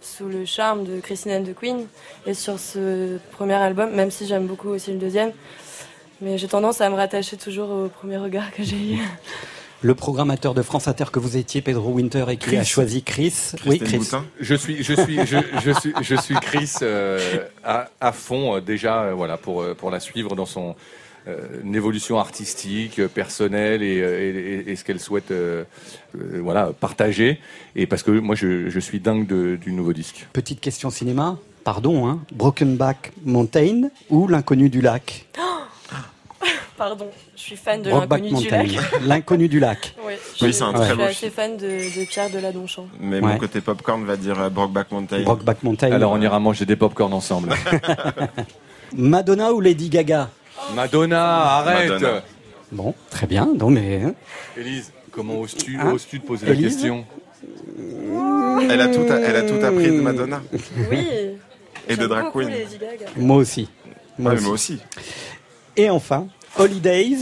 sous le charme de Christine and the Queen et sur ce premier album, même si j'aime beaucoup aussi le deuxième, mais j'ai tendance à me rattacher toujours au premier regard que j'ai eu. Le programmateur de France Inter que vous étiez, Pedro Winter, et qui a choisi Chris. Oui, Chris. Je suis Chris à fond déjà, voilà, pour la suivre dans son évolution artistique, personnelle et ce qu'elle souhaite, voilà, partager. Et parce que moi, je suis dingue du nouveau disque. Petite question cinéma, pardon, hein. Brokeback Mountain ou L'inconnu du lac? Pardon, je suis fan de L'inconnu du lac. L'inconnu du lac. Oui, c'est un très beau. Je suis assez fan de Pierre de la Donchamp. Mais mon côté popcorn va dire Brokeback Mountain. Brokeback Mountain. Alors on ira manger des popcorn ensemble. Madonna ou Lady Gaga? Madonna, arrête. Madonna. Bon, très bien. Non mais. Élise, comment oses-tu te poser la question? Elle a tout appris de Madonna. Oui. Et de drag queen. Moi aussi. Et enfin, Holidays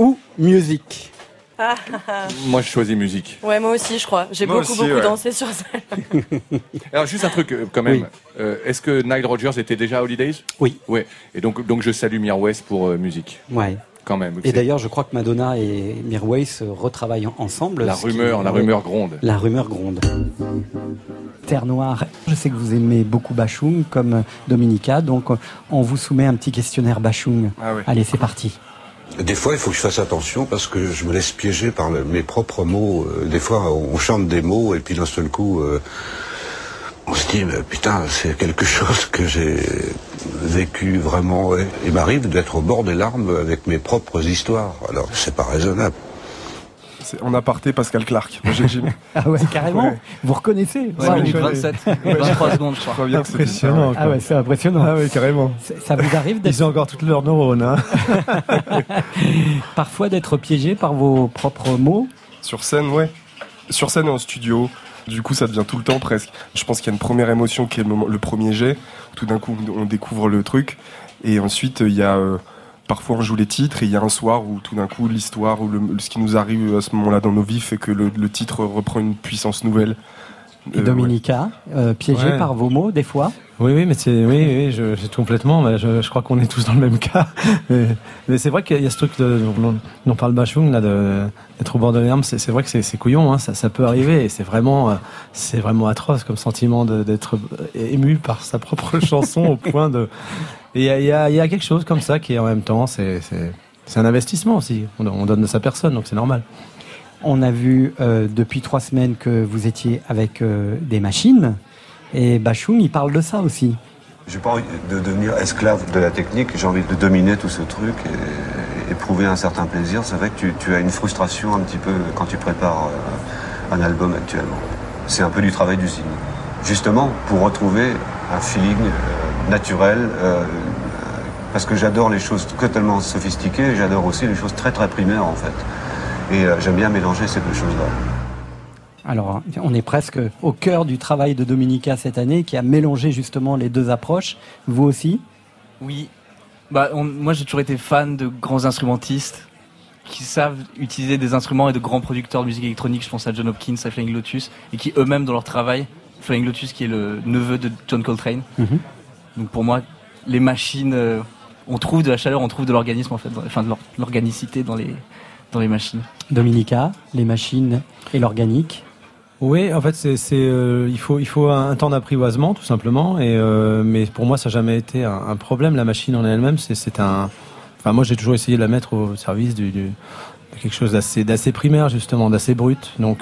ou musique? Moi, je choisis musique. Ouais, moi aussi, je crois. J'ai beaucoup dansé sur scène. Alors, juste un truc, quand même. Oui. Est-ce que Nile Rodgers était déjà à Holidays? Oui. Ouais. Et donc je salue Mirwais pour musique. Ouais. Quand même. Et d'ailleurs, je crois que Madonna et Mirwais retravaillent ensemble. La rumeur gronde. La rumeur gronde. Terre Noire, je sais que vous aimez beaucoup Bachung comme Dominica, donc on vous soumet un petit questionnaire Bachung. Ah oui. Allez, c'est parti. Des fois, il faut que je fasse attention parce que je me laisse piéger par mes propres mots. Des fois, on chante des mots et puis d'un seul coup, on se dit « Putain, c'est quelque chose que j'ai vécu vraiment. » Il m'arrive d'être au bord des larmes avec mes propres histoires. Alors, c'est pas raisonnable. c'est en aparté Pascal Clark. Ah ouais, carrément. Ouais. Vous reconnaissez? Ouais, minute 27, 23 secondes, je crois. C'est impressionnant. Ah ouais, c'est impressionnant. Ah ouais, carrément. Ça vous arrive d'être... Ils ont encore toutes leurs neurones. Hein. Parfois d'être piégé par vos propres mots? Sur scène, ouais. Sur scène et en studio. Du coup, ça devient tout le temps presque. Je pense qu'il y a une première émotion qui est le premier jet. Tout d'un coup, on découvre le truc. Et ensuite, il y a... parfois, on joue les titres et il y a un soir où tout d'un coup, l'histoire ou ce qui nous arrive à ce moment-là dans nos vies fait que le titre reprend une puissance nouvelle. Et Dominica, piégé par vos mots, des fois. Oui, mais c'est complètement. Mais je crois qu'on est tous dans le même cas. Mais c'est vrai qu'il y a ce truc dont parle Bachung là, d'être au bord de l'herbe. C'est vrai que c'est couillon, hein, ça peut arriver. Et c'est vraiment atroce comme sentiment d'être ému par sa propre chanson au point de. Et il y a quelque chose comme ça qui est en même temps, c'est un investissement aussi. On donne de sa personne, donc c'est normal. On a vu depuis 3 semaines que vous étiez avec des machines, et Bachoum, il parle de ça aussi. J'ai pas envie de devenir esclave de la technique, j'ai envie de dominer tout ce truc et éprouver un certain plaisir. C'est vrai que tu as une frustration un petit peu quand tu prépares un album actuellement. C'est un peu du travail d'usine. Justement, pour retrouver un feeling naturel, parce que j'adore les choses totalement sophistiquées, j'adore aussi les choses très très primaires en fait. Et j'aime bien mélanger ces deux choses-là. Alors, on est presque au cœur du travail de Dominica cette année, qui a mélangé justement les deux approches. Vous aussi? Oui. Moi, j'ai toujours été fan de grands instrumentistes qui savent utiliser des instruments et de grands producteurs de musique électronique. Je pense à John Hopkins, à Flying Lotus, et qui eux-mêmes, dans leur travail, Flying Lotus, qui est le neveu de John Coltrane. Mm-hmm. Donc, pour moi, les machines, on trouve de la chaleur, on trouve de l'organisme, en fait, de l'organicité dans les machines. Dominica, les machines et l'organique. Oui, en fait, il faut un temps d'apprivoisement, tout simplement. Et mais pour moi, ça n'a jamais été un problème. La machine en elle-même, moi, j'ai toujours essayé de la mettre au service de quelque chose d'assez primaire, justement, d'assez brut. Donc,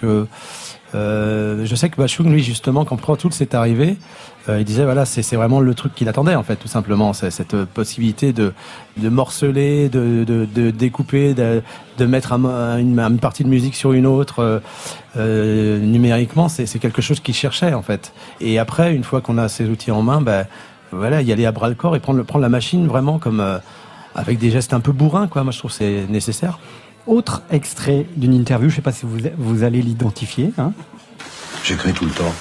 je sais que Bachung, lui, justement, comprend tout cette arrivée. Il disait voilà, c'est vraiment le truc qu'il attendait en fait, tout simplement, c'est cette possibilité de morceler, de découper, de mettre une partie de musique sur une autre numériquement, c'est quelque chose qu'il cherchait en fait. Et après, une fois qu'on a ces outils en main, y aller à bras le corps et prendre la machine vraiment comme avec des gestes un peu bourrins quoi. Moi, je trouve que c'est nécessaire. Autre extrait d'une interview, je sais pas si vous allez l'identifier. Hein. J'écris tout le temps.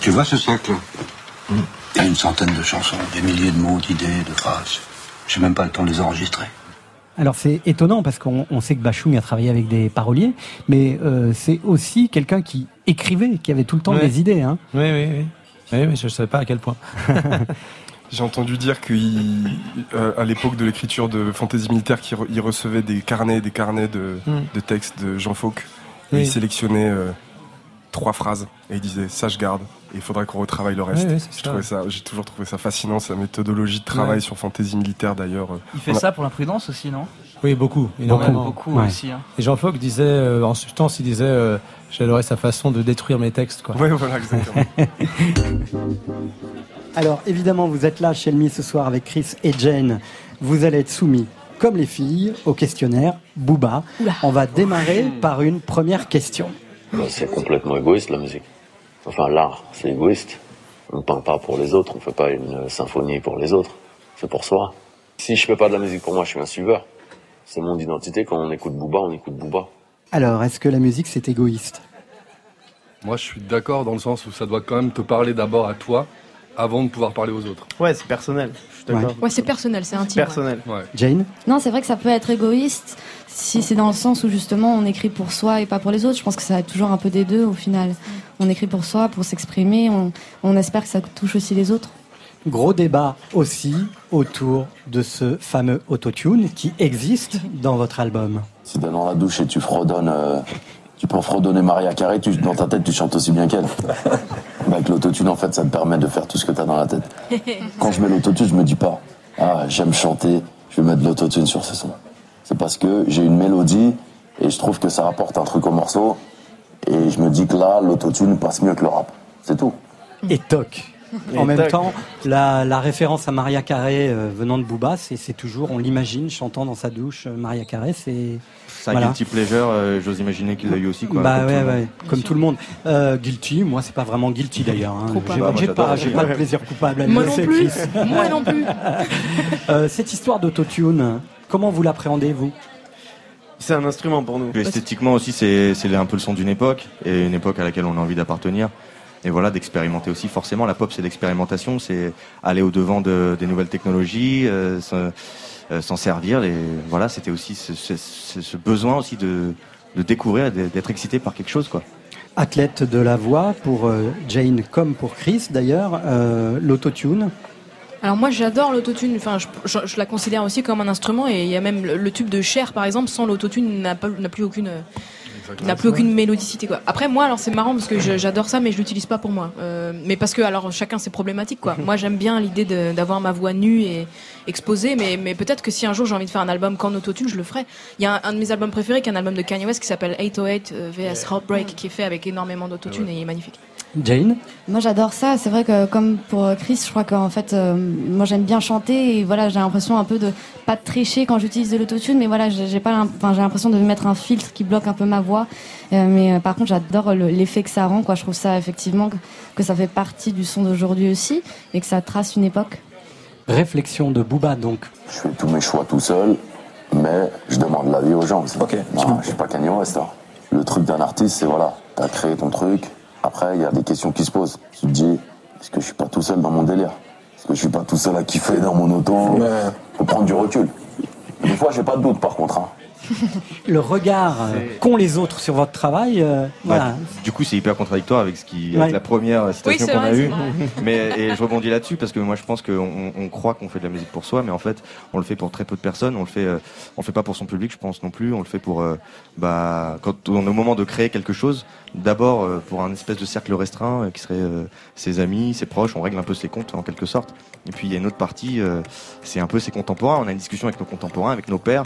Tu vois ce sac-là ? Il y a une centaine de chansons, des milliers de mots, d'idées, de phrases. J'ai même pas le temps de les enregistrer. Alors c'est étonnant parce qu'on sait que Bachung a travaillé avec des paroliers, mais c'est aussi quelqu'un qui écrivait, qui avait tout le temps des idées. Hein. Oui, mais je ne savais pas à quel point. J'ai entendu dire qu'à l'époque de l'écriture de Fantaisie militaire, il recevait des carnets de textes de Jean Fauque. Et il sélectionnait 3 phrases et il disait ça je garde et il faudrait qu'on retravaille le reste. J'ai toujours trouvé ça fascinant, sa méthodologie de travail sur Fantaisie militaire d'ailleurs. Il fait ça pour l'imprudence aussi, non? Oui, beaucoup, énormément. Beaucoup aussi, hein. Et Jean Fauque disait en substance, il disait j'adorais sa façon de détruire mes textes quoi. Ouais, voilà, exactement. Alors évidemment, vous êtes là chez Elmi ce soir avec Chris et Jane. Vous allez être soumis comme les filles au questionnaire Booba. Oula. On va démarrer par une première question. C'est complètement égoïste la musique. Enfin, l'art, c'est égoïste. On ne peint pas pour les autres, on ne fait pas une symphonie pour les autres. C'est pour soi. Si je ne fais pas de la musique pour moi, je suis un suiveur. C'est mon identité. Quand on écoute Booba, on écoute Booba. Alors, est-ce que la musique, c'est égoïste? Moi, je suis d'accord dans le sens où ça doit quand même te parler d'abord à toi avant de pouvoir parler aux autres. Ouais, c'est personnel. Je suis d'accord. Ouais, c'est personnel, c'est intime. Personnel. Ouais. Jane ? Non, c'est vrai que ça peut être égoïste si c'est dans le sens où justement on écrit pour soi et pas pour les autres. Je pense que ça va être toujours un peu des deux au final. On écrit pour soi, pour s'exprimer, on espère que ça touche aussi les autres. Gros débat aussi autour de ce fameux autotune qui existe dans votre album. Si t'es dans la douche et tu fredonnes, tu peux fredonner Mariah Carey, dans ta tête tu chantes aussi bien qu'elle. Avec l'autotune, en fait, ça me permet de faire tout ce que t'as dans la tête. Quand je mets l'autotune, je me dis pas « Ah, j'aime chanter, je vais mettre de l'autotune sur ce son ». C'est parce que j'ai une mélodie et je trouve que ça rapporte un truc au morceau. Et je me dis que là, l'autotune passe mieux que le rap. C'est tout. Et toc, En même temps, la référence à Mariah Carey venant de Booba, c'est toujours, on l'imagine chantant dans sa douche Mariah Carey, c'est... C'est un guilty pleasure, j'ose imaginer qu'il l'a eu aussi, quoi. Bah ouais, comme tout le monde. Guilty, moi c'est pas vraiment guilty d'ailleurs. Hein. J'ai pas de plaisir coupable à moi non plus. Moi non plus. Cette histoire d'autotune, comment vous l'appréhendez-vous ? C'est un instrument pour nous. Esthétiquement aussi, c'est un peu le son d'une époque, et une époque à laquelle on a envie d'appartenir. Et voilà, d'expérimenter aussi, forcément. La pop, c'est l'expérimentation, c'est aller au-devant des nouvelles technologies, s'en servir. Et voilà, c'était aussi ce besoin aussi de découvrir, d'être excité par quelque chose, quoi. Athlète de la voix, pour Jane comme pour Chris, d'ailleurs, l'autotune. Alors moi j'adore l'autotune, enfin je la considère aussi comme un instrument, et il y a même le tube de Cher par exemple, sans l'autotune n'a plus aucune mélodicité, quoi. Après moi, alors c'est marrant parce que j'adore ça, mais je l'utilise pas pour moi, mais parce que alors chacun ses problématiques, quoi. Moi j'aime bien l'idée d'avoir ma voix nue et exposée, mais peut-être que si un jour j'ai envie de faire un album qu'en autotune, je le ferai. Il y a un de mes albums préférés qui est un album de Kanye West qui s'appelle 808 vs Heartbreak, qui est fait avec énormément d'autotune, et il est magnifique. Jane ? Moi j'adore ça, c'est vrai que comme pour Chris, je crois qu'en fait moi j'aime bien chanter, et voilà, j'ai l'impression un peu de pas de tricher quand j'utilise de l'autotune, mais voilà, j'ai l'impression de mettre un filtre qui bloque un peu ma voix, mais par contre j'adore l'effet que ça rend, quoi. Je trouve ça effectivement que ça fait partie du son d'aujourd'hui aussi, et que ça trace une époque. Réflexion de Booba, donc. Je fais tous mes choix tout seul, mais je demande l'avis aux gens aussi. Ok. Non, je suis pas Kanye West. Le truc d'un artiste, c'est voilà, t'as créé ton truc. Après, il y a des questions qui se posent. Tu te dis, est-ce que je suis pas tout seul dans mon délire ? Est-ce que je suis pas tout seul à kiffer dans mon auto ? Faut prendre du recul. Des fois, j'ai pas de doute, par contre. Hein. Le regard qu'ont les autres sur votre travail, voilà. Du coup, c'est hyper contradictoire avec avec la première citation qu'on a eue. Et je rebondis là-dessus parce que moi, je pense qu'on croit qu'on fait de la musique pour soi, mais en fait, on le fait pour très peu de personnes. On le fait pas pour son public, je pense non plus. On le fait pour, quand on est au moment de créer quelque chose, d'abord pour un espèce de cercle restreint qui serait ses amis, ses proches. On règle un peu ses comptes en quelque sorte. Et puis il y a une autre partie, c'est un peu ses contemporains. On a une discussion avec nos contemporains, avec nos pairs.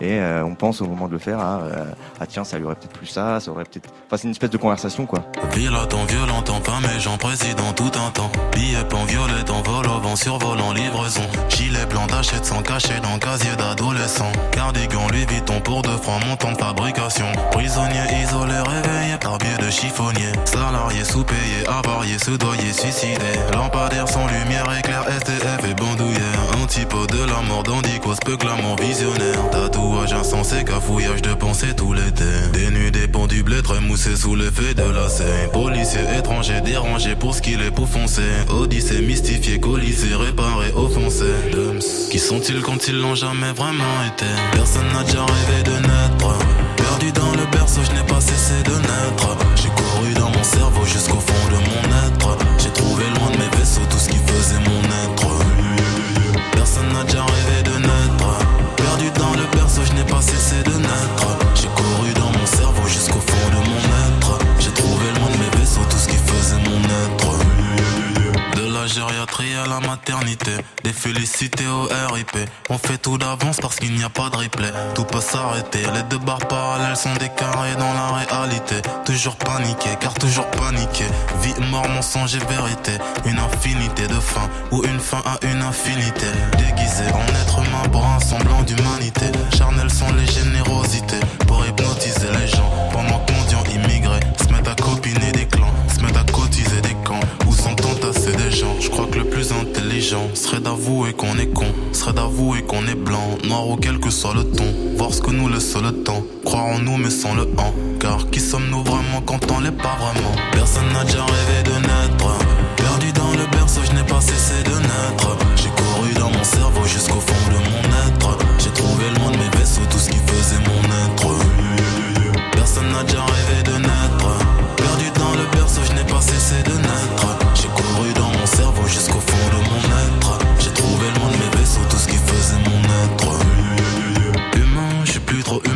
Et on pense au moment de le faire à tiens, ça lui aurait peut-être plus ça aurait peut-être... Enfin, c'est une espèce de conversation, quoi. Pilote en violent, en pain, mais j'en président tout un temps. Billet en violette, en vol, au vent, survol, en livraison. Gilet blanc d'achète sans cacher dans casier d'adolescent. Cardigan, lui, Vuitton pour 2 francs, montant de fabrication. Prisonnier isolé, réveillé par biais de chiffonnier. Salarié sous-payé, avarié, soudoyé, suicidé. Lampadaire sans lumière, éclair, STF et bandoulière. Antipode de la mort, dandico, speclamant visionnaire. Tatou insensé, cafouillage de pensée tout l'été. Dénudé, pendu, blé, très moussé sous l'effet de la scène. Policier étranger, dérangé pour ce qu'il est pour foncer. Odyssée, mystifié, colisée, réparé, offensé. Qui sont-ils quand ils l'ont jamais vraiment été? Personne n'a déjà rêvé de naître. Perdu dans le berceau, je n'ai pas cessé de naître. J'ai couru dans mon cerveau jusqu'au fond de mon être. J'ai trouvé loin de mes vaisseaux tout ce qui faisait mon être. Personne n'a déjà rêvé de naître. Dans le berceau, je n'ai pas cessé de naître. J'ai couru dans mon cerveau jusqu'au fond de mon être. J'ai trouvé loin de mes vaisseaux tout ce qui faisait mon être. De la gériatrie à la maternité, des félicités au RIP. On fait tout d'avance parce qu'il n'y a pas de replay. Tout peut s'arrêter, les deux barres parallèles sont décarrées dans la réalité. Toujours paniqué, car toujours paniqué. Vie, mort, mensonge et vérité. Une infinité de fins, ou une fin à une infinité. Déguisé en être humain pour un semblant d'humanité. Charnels sont les générosités pour hypnotiser les gens. Pendant que mendiants immigrés se mettent à copiner des clans, se mettent à cotiser des camps, où sont entassés des gens. Je crois que le plus intelligent serait d'avouer qu'on est con, serait d'avouer qu'on est blanc, noir ou quel que soit le ton. Voir ce que nous le seul temps, croire en nous mais sans le en. Car qui sommes-nous vraiment quand on l'est pas vraiment? Personne n'a déjà rêvé de naître. Perdu dans le berceau, je n'ai pas cessé de naître. J'ai couru dans mon cerveau jusqu'au fond de mon être. J'ai trouvé loin de mes vaisseaux tout ce qui faisait mon être. Personne n'a déjà rêvé de naître. Perdu dans le berceau, je n'ai pas cessé de naître. J'ai couru dans mon cerveau jusqu'au fond de mon être. J'ai trouvé loin de mes vaisseaux tout ce qui faisait mon être. Humain, je suis plus trop humain.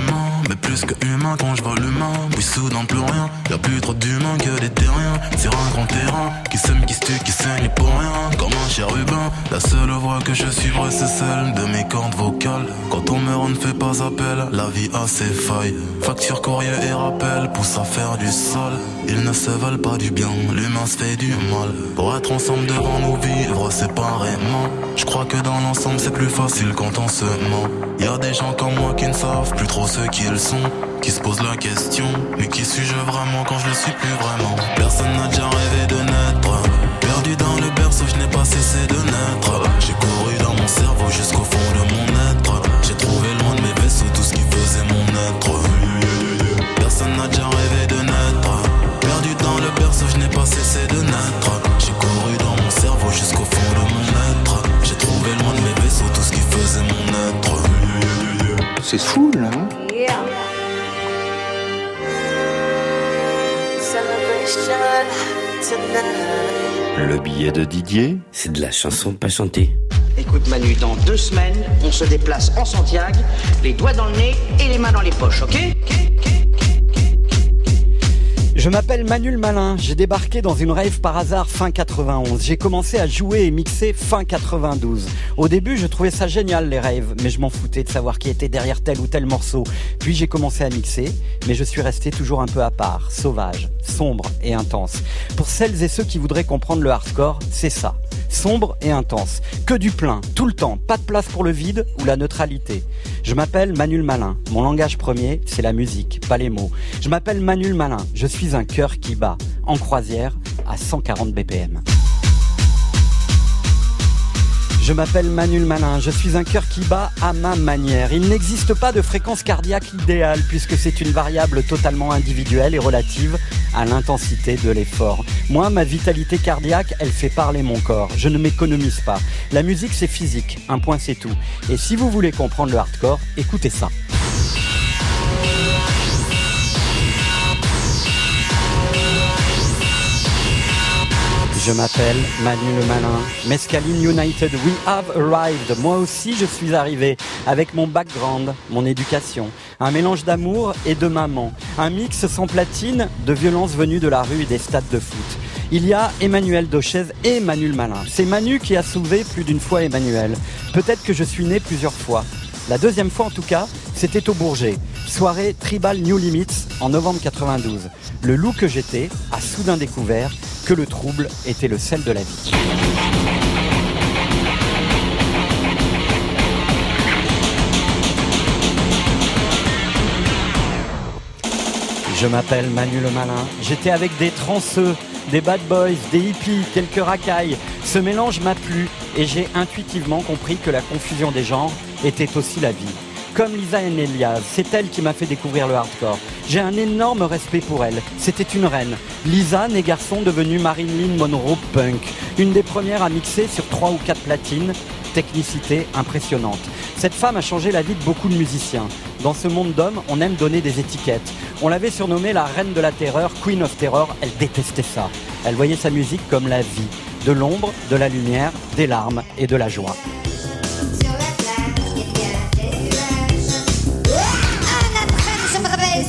Mais plus que humain quand je vois l'humain. Puis soudain plus rien, y'a plus trop d'humains que des terriens. C'est un grand terrain qui sème, qui se tue, qui saigne pour rien. Comme un chien chérubins. La seule voie que je suivrai, c'est celle de mes cordes vocales. Quand on meurt, on ne fait pas appel. La vie a ses failles. Facture, courrier et rappel poussent à faire du sale. Ils ne se veulent pas du bien, l'humain se fait du mal. Pour être ensemble devant nous, vivre séparément. Je crois que dans l'ensemble, c'est plus facile quand on se ment. Y'a des gens comme moi qui ne savent plus trop ce qu'ils sont, qui se posent la question, mais qui suis-je vraiment quand je le suis plus vraiment. Personne n'a déjà rêvé de naître. Perdu dans le berceau, je n'ai pas cessé de naître. J'ai couru dans mon cerveau jusqu'au fond de mon être. J'ai trouvé loin de mes vaisseaux tout ce qui faisait mon être. Personne n'a déjà rêvé de naître. Perdu dans le berceau, je n'ai pas cessé de naître. J'ai couru dans mon cerveau jusqu'au fond de mon être. J'ai trouvé loin de mes vaisseaux tout ce qui faisait mon être. C'est fou là, hein? Yeah. Le billet de Didier, c'est de la chanson pas chantée. Écoute Manu, dans 2 semaines, on se déplace en Santiago, les doigts dans le nez et les mains dans les poches, ok? Je m'appelle Manu Le Malin, j'ai débarqué dans une rave par hasard fin 91. J'ai commencé à jouer et mixer fin 92. Au début, je trouvais ça génial les raves, mais je m'en foutais de savoir qui était derrière tel ou tel morceau. Puis j'ai commencé à mixer, mais je suis resté toujours un peu à part, sauvage, sombre et intense. Pour celles et ceux qui voudraient comprendre le hardcore, c'est ça. Sombre et intense. Que du plein, tout le temps, pas de place pour le vide ou la neutralité. Je m'appelle Manu Le Malin. Mon langage premier, c'est la musique, pas les mots. Je m'appelle Manu Le Malin. Je suis un cœur qui bat, en croisière, à 140 BPM. Je m'appelle Manu Le Malin, je suis un cœur qui bat à ma manière. Il n'existe pas de fréquence cardiaque idéale puisque c'est une variable totalement individuelle et relative à l'intensité de l'effort. Moi, ma vitalité cardiaque, elle fait parler mon corps. Je ne m'économise pas. La musique, c'est physique. Un point, c'est tout. Et si vous voulez comprendre le hardcore, écoutez ça. Je m'appelle Manu Le Malin. Mescaline United, we have arrived. Moi aussi, je suis arrivé avec mon background, mon éducation. Un mélange d'amour et de maman. Un mix sans platine de violences venues de la rue et des stades de foot. Il y a Emmanuel Dauchez et Manu Le Malin. C'est Manu qui a soulevé plus d'une fois Emmanuel. Peut-être que je suis né plusieurs fois. La deuxième fois en tout cas, c'était au Bourget. Soirée Tribal New Limits en novembre 92. Le loup que j'étais a soudain découvert que le trouble était le sel de la vie. Je m'appelle Manu Le Malin. J'étais avec des transeux, des bad boys, des hippies, quelques racailles. Ce mélange m'a plu et j'ai intuitivement compris que la confusion des genres était aussi la vie. Comme Lisa N. Elias, c'est elle qui m'a fait découvrir le hardcore. J'ai un énorme respect pour elle. C'était une reine. Lisa, née garçon, devenue Marilyn Monroe punk. Une des premières à mixer sur 3 ou 4 platines. Technicité impressionnante. Cette femme a changé la vie de beaucoup de musiciens. Dans ce monde d'hommes, on aime donner des étiquettes. On l'avait surnommée la reine de la terreur, Queen of Terror. Elle détestait ça. Elle voyait sa musique comme la vie. De l'ombre, de la lumière, des larmes et de la joie.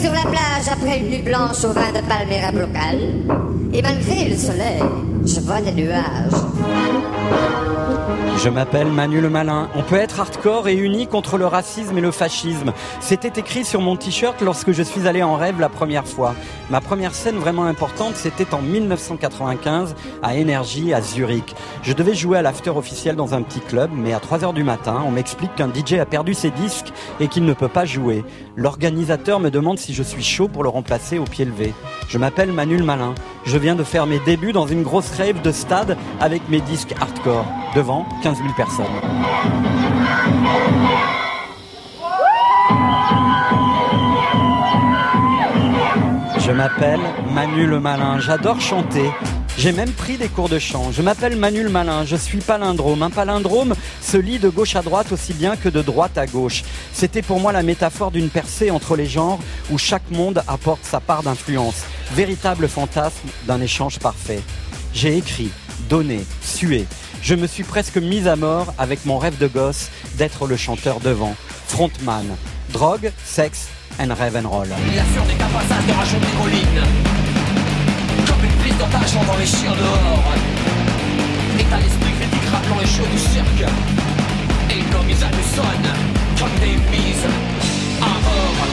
Sur la plage après une nuit blanche au vin de Palmera Brocal, et malgré le soleil, je vois des nuages. Je m'appelle Manu Le Malin. On peut être hardcore et uni contre le racisme et le fascisme. C'était écrit sur mon t-shirt lorsque je suis allé en rêve la première fois. Ma première scène vraiment importante, c'était en 1995 à Énergie à Zurich. Je devais jouer à l'after officiel dans un petit club, mais à 3h du matin, on m'explique qu'un DJ a perdu ses disques et qu'il ne peut pas jouer. L'organisateur me demande si je suis chaud pour le remplacer au pied levé. Je m'appelle Manu Le Malin. Je viens de faire mes débuts dans une grosse rave de stade avec mes disques hardcore. Devant 15 000 personnes. Je m'appelle Manu Le Malin, j'adore chanter. J'ai même pris des cours de chant. Je m'appelle Manu Le Malin, je suis palindrome. Un palindrome se lit de gauche à droite aussi bien que de droite à gauche. C'était pour moi la métaphore d'une percée entre les genres où chaque monde apporte sa part d'influence. Véritable fantasme d'un échange parfait. J'ai écrit, donné, sué. Je me suis presque mise à mort avec mon rêve de gosse d'être le chanteur devant. Frontman. Drogue, sexe and rave and roll. Il assure des capaces de rajouter des collines. Comme une prise d'otage dans les chiens dehors. Et t'as l'esprit critique. rappelant les shows du cirque. Et nos mises à nous sonnent comme des mises à mort.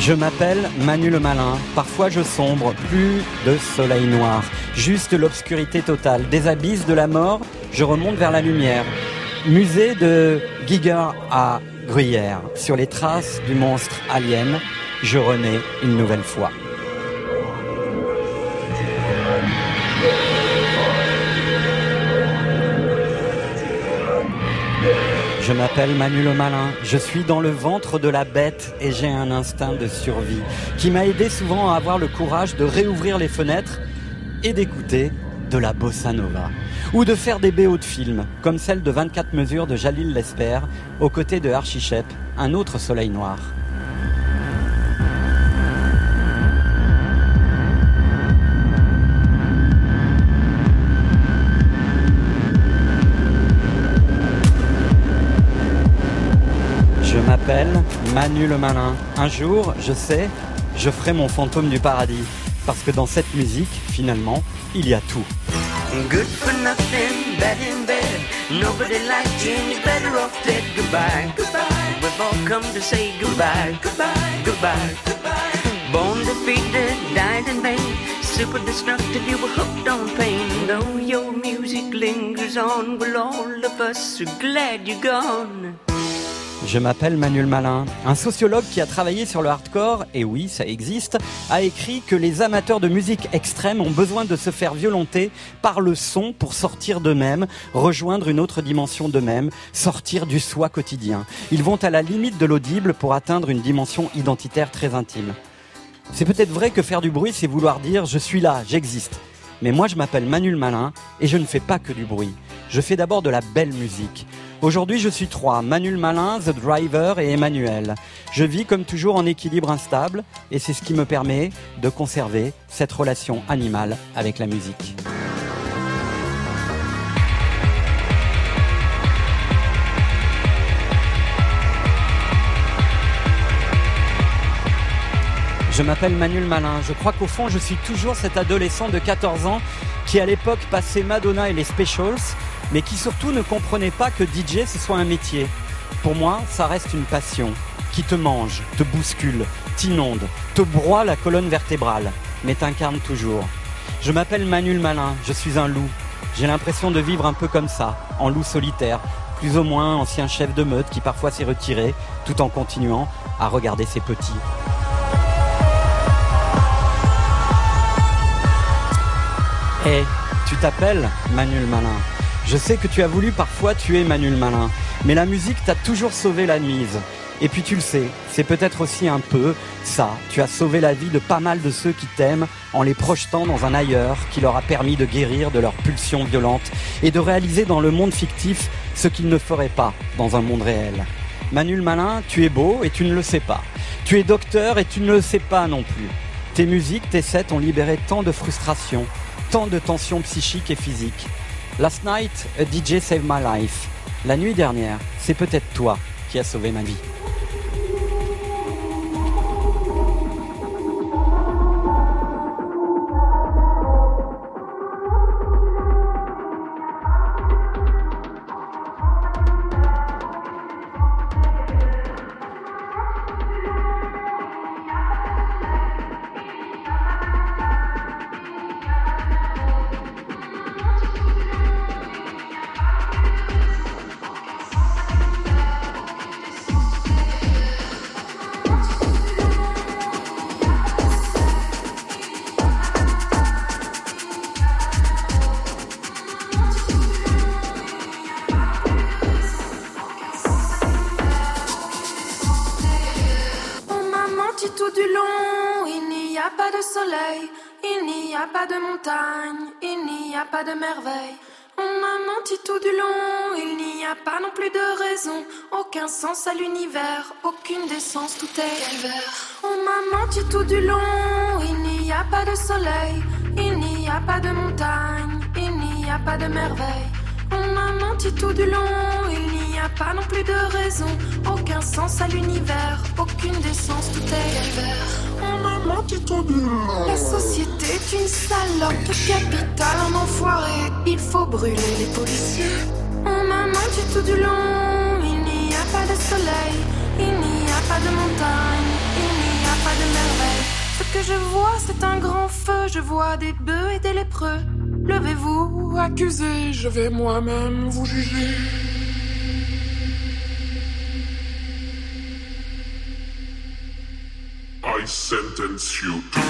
Je m'appelle Manu Le Malin. Parfois je sombre, plus de soleil noir. Juste l'obscurité totale. Des abysses de la mort, je remonte vers la lumière. Musée de Giger à Gruyère. Sur les traces du monstre alien, je renais une nouvelle fois. Je m'appelle Manu Le Malin, je suis dans le ventre de la bête et j'ai un instinct de survie qui m'a aidé souvent à avoir le courage de réouvrir les fenêtres et d'écouter de la bossa nova ou de faire des BO de films comme celle de 24 mesures de Jalil Lesper aux côtés de Archichep, un autre soleil noir. Je m'appelle Manu Le Malin. Un jour, je sais, je ferai mon fantôme du paradis. Parce que dans cette musique, finalement, il y a tout. Good for nothing, bad in bed. Nobody liked you, you're better off dead. Goodbye, goodbye. We've all come to say goodbye, goodbye, goodbye, goodbye. Born defeated, died in vain. Super destructive, you were hooked on pain. Though your music lingers on, well, all of us are glad you're gone. Je m'appelle Manu Le Malin, un sociologue qui a travaillé sur le hardcore, et oui, ça existe, a écrit que les amateurs de musique extrême ont besoin de se faire violenter par le son pour sortir d'eux-mêmes, rejoindre une autre dimension d'eux-mêmes, sortir du soi quotidien. Ils vont à la limite de l'audible pour atteindre une dimension identitaire très intime. C'est peut-être vrai que faire du bruit, c'est vouloir dire « je suis là, j'existe ». Mais moi, je m'appelle Manu Le Malin, et je ne fais pas que du bruit. Je fais d'abord de la belle musique. Aujourd'hui, je suis trois, Manu Le Malin, The Driver et Emmanuel. Je vis comme toujours en équilibre instable et c'est ce qui me permet de conserver cette relation animale avec la musique. Je m'appelle Manu Le Malin. Je crois qu'au fond, je suis toujours cet adolescent de 14 ans qui, à l'époque, passait Madonna et les Specials, mais qui surtout ne comprenait pas que DJ, ce soit un métier. Pour moi, ça reste une passion qui te mange, te bouscule, t'inonde, te broie la colonne vertébrale, mais t'incarne toujours. Je m'appelle Manu Le Malin. Je suis un loup. J'ai l'impression de vivre un peu comme ça, en loup solitaire, plus ou moins ancien chef de meute qui parfois s'est retiré, tout en continuant à regarder ses petits. Hey, tu t'appelles Manu Le Malin. Je sais que tu as voulu parfois tuer Manu Le Malin, mais la musique t'a toujours sauvé la mise. Et puis tu le sais, c'est peut-être aussi un peu ça. Tu as sauvé la vie de pas mal de ceux qui t'aiment en les projetant dans un ailleurs qui leur a permis de guérir de leurs pulsions violentes et de réaliser dans le monde fictif ce qu'ils ne feraient pas dans un monde réel. Manu Le Malin, tu es beau et tu ne le sais pas. Tu es docteur et tu ne le sais pas non plus. Tes musiques, tes sets ont libéré tant de frustrations, tant de tensions psychiques et physiques. Last night, a DJ saved my life. La nuit dernière, c'est peut-être toi qui as sauvé ma vie. De merveille. On m'a menti tout du long, il n'y a pas non plus de raison, aucun sens à l'univers, aucune décence, tout est calvaire. On m'a menti tout du long, il n'y a pas de soleil, il n'y a pas de montagne, il n'y a pas de merveille. On m'a menti tout du long, il n'y a a pas non plus de raison. Aucun sens à l'univers, aucune décence, tout est calvaire. On m'a menti tout du monde. La société est une salope, capitale un enfoiré. Il faut brûler les policiers. On m'a menti tout du long. Il n'y a pas de soleil, il n'y a pas de montagne, il n'y a pas de merveille. Ce que je vois c'est un grand feu, je vois des bœufs et des lépreux. Levez-vous, accusez, je vais moi-même vous juger. I sentence you to...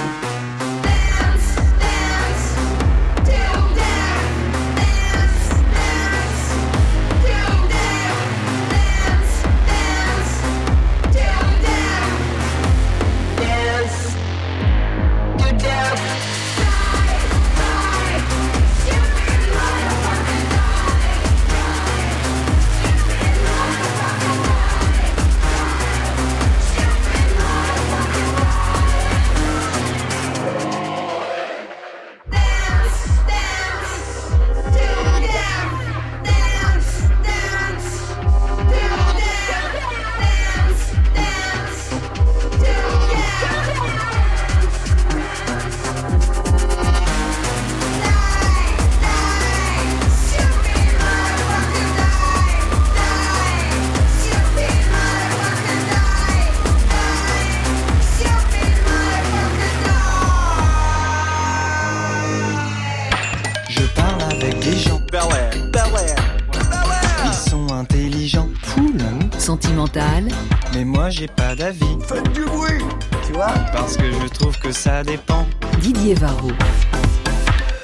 Mais moi j'ai pas d'avis. Faites du bruit, tu vois. Parce que je trouve que ça dépend. Didier Varrod.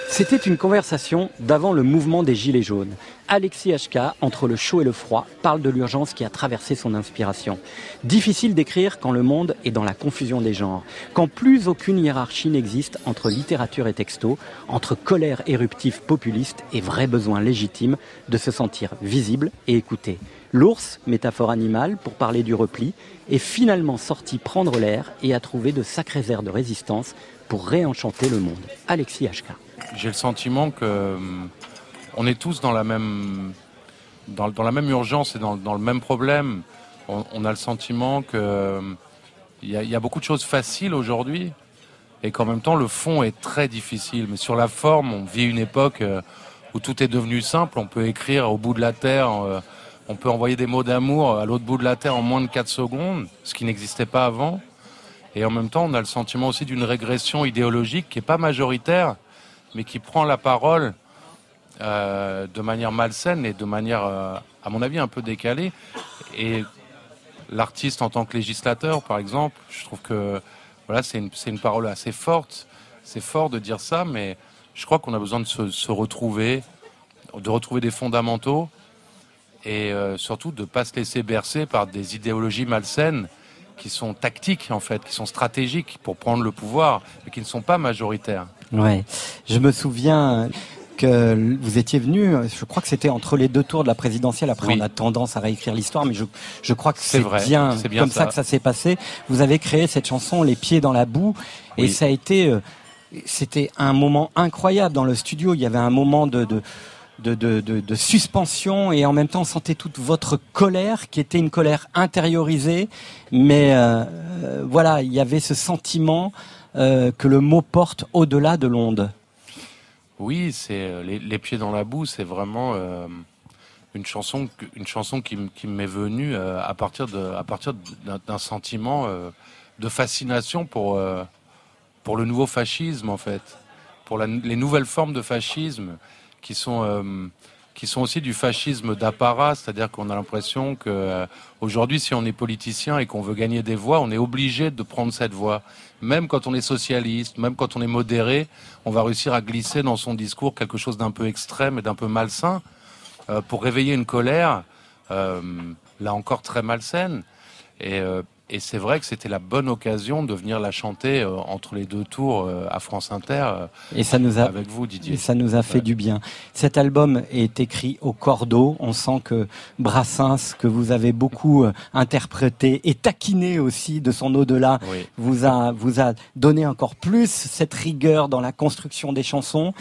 C'était une conversation d'avant le mouvement des Gilets jaunes. Alexis H.K., entre le chaud et le froid, parle de l'urgence qui a traversé son inspiration. Difficile d'écrire quand le monde est dans la confusion des genres, quand plus aucune hiérarchie n'existe entre littérature et texto, entre colère éruptive populiste et vrai besoin légitime de se sentir visible et écouté. L'ours, métaphore animale pour parler du repli, est finalement sorti prendre l'air et a trouvé de sacrés airs de résistance pour réenchanter le monde. Alexis H.K. J'ai le sentiment que... on est tous dans la même urgence et dans le même problème. On a le sentiment que il y a beaucoup de choses faciles aujourd'hui et qu'en même temps le fond est très difficile. Mais sur la forme, on vit une époque où tout est devenu simple. On peut écrire au bout de la terre, on peut envoyer des mots d'amour à l'autre bout de la terre en moins de 4 secondes, ce qui n'existait pas avant. Et en même temps, on a le sentiment aussi d'une régression idéologique qui n'est pas majoritaire, mais qui prend la parole de manière malsaine et de manière, à mon avis, un peu décalée. Et l'artiste en tant que législateur, par exemple, je trouve que voilà, c'est une parole assez forte. C'est fort de dire ça, mais je crois qu'on a besoin de se retrouver, de retrouver des fondamentaux et surtout de ne pas se laisser bercer par des idéologies malsaines qui sont tactiques, en fait, qui sont stratégiques pour prendre le pouvoir, mais qui ne sont pas majoritaires. Ouais, je me souviens... que vous étiez venu, je crois que c'était entre les deux tours de la présidentielle. Après, oui. On a tendance à réécrire l'histoire, mais je crois que c'est bien comme ça que ça s'est passé. Vous avez créé cette chanson, Les pieds dans la boue, oui. Et ça a été, c'était un moment incroyable dans le studio. Il y avait un moment de suspension et en même temps on sentait toute votre colère qui était une colère intériorisée, mais voilà, il y avait ce sentiment que le mot porte au-delà de l'onde. Oui, c'est les pieds dans la boue, c'est vraiment une chanson qui m'est venue à partir d'un sentiment de fascination pour le nouveau fascisme, en fait, pour les nouvelles formes de fascisme qui sont aussi du fascisme d'apparat, c'est-à-dire qu'on a l'impression que aujourd'hui, si on est politicien et qu'on veut gagner des voix, on est obligé de prendre cette voie. Même quand on est socialiste, même quand on est modéré, on va réussir à glisser dans son discours quelque chose d'un peu extrême et d'un peu malsain pour réveiller une colère, là encore très malsaine. Et c'est vrai que c'était la bonne occasion de venir la chanter entre les deux tours à France Inter et ça nous a, avec vous, Didier. Et ça nous a fait du bien. Cet album est écrit au cordeau. On sent que Brassens, que vous avez beaucoup interprété et taquiné aussi de son au-delà, oui, vous a donné encore plus cette rigueur dans la construction des chansons.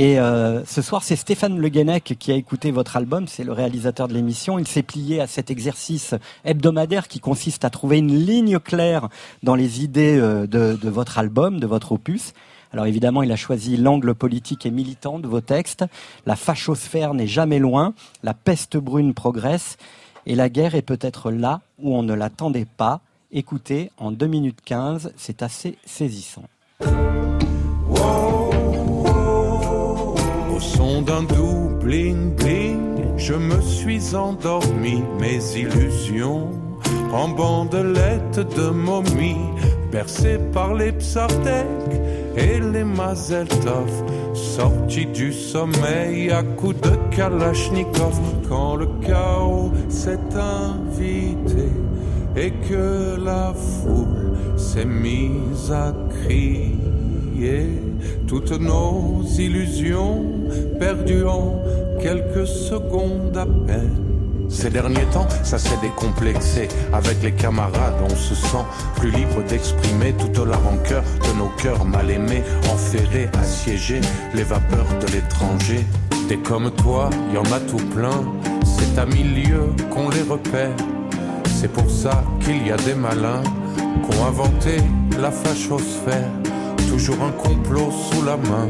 Et ce soir, c'est Stéphane Le Guenec qui a écouté votre album, c'est le réalisateur de l'émission. Il s'est plié à cet exercice hebdomadaire qui consiste à trouver une ligne claire dans les idées de votre album, de votre opus. Alors évidemment, il a choisi l'angle politique et militant de vos textes. La fachosphère n'est jamais loin, la peste brune progresse et la guerre est peut-être là où on ne l'attendait pas. Écoutez, en 2 minutes 15, c'est assez saisissant. Au son d'un doux bling bling, je me suis endormi, mes illusions en bandelettes de momie, bercées par les psartèques et les mazeltov, sortis du sommeil à coups de kalachnikov. Quand le chaos s'est invité et que la foule s'est mise à crier, toutes nos illusions perdues en quelques secondes à peine. Ces derniers temps, ça s'est décomplexé. Avec les camarades, on se sent plus libre d'exprimer toute la rancœur de nos cœurs mal aimés, enferrés, assiégés, les vapeurs de l'étranger. Des comme toi, y en a tout plein, c'est à milieu qu'on les repère. C'est pour ça qu'il y a des malins qu'ont inventé la fachosphère. Toujours un complot sous la main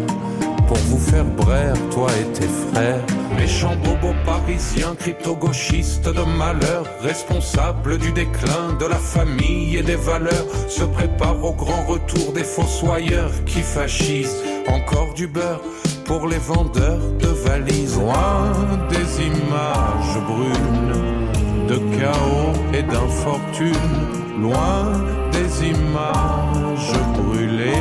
pour vous faire brère, toi et tes frères. Méchants bobos parisiens, crypto-gauchistes de malheur, responsables du déclin de la famille et des valeurs, se préparent au grand retour des fossoyeurs qui fascisent. Encore du beurre pour les vendeurs de valises. Loin des images brunes de chaos et d'infortune, loin des images brûlées.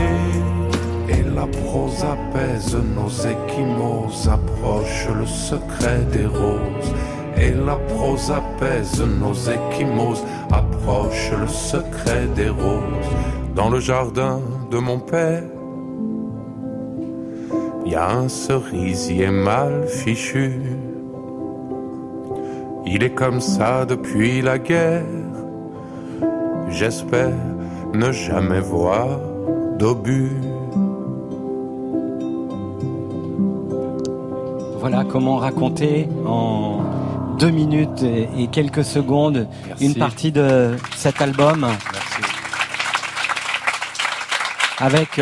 Et la prose apaise nos échymoses, approche le secret des roses. Et la prose apaise nos échymoses, approche le secret des roses. Dans le jardin de mon père, y a un cerisier mal fichu. Il est comme ça depuis la guerre. J'espère ne jamais voir d'obus. Voilà comment raconter en 2 minutes et quelques secondes. Merci. Une partie de cet album. Merci. Avec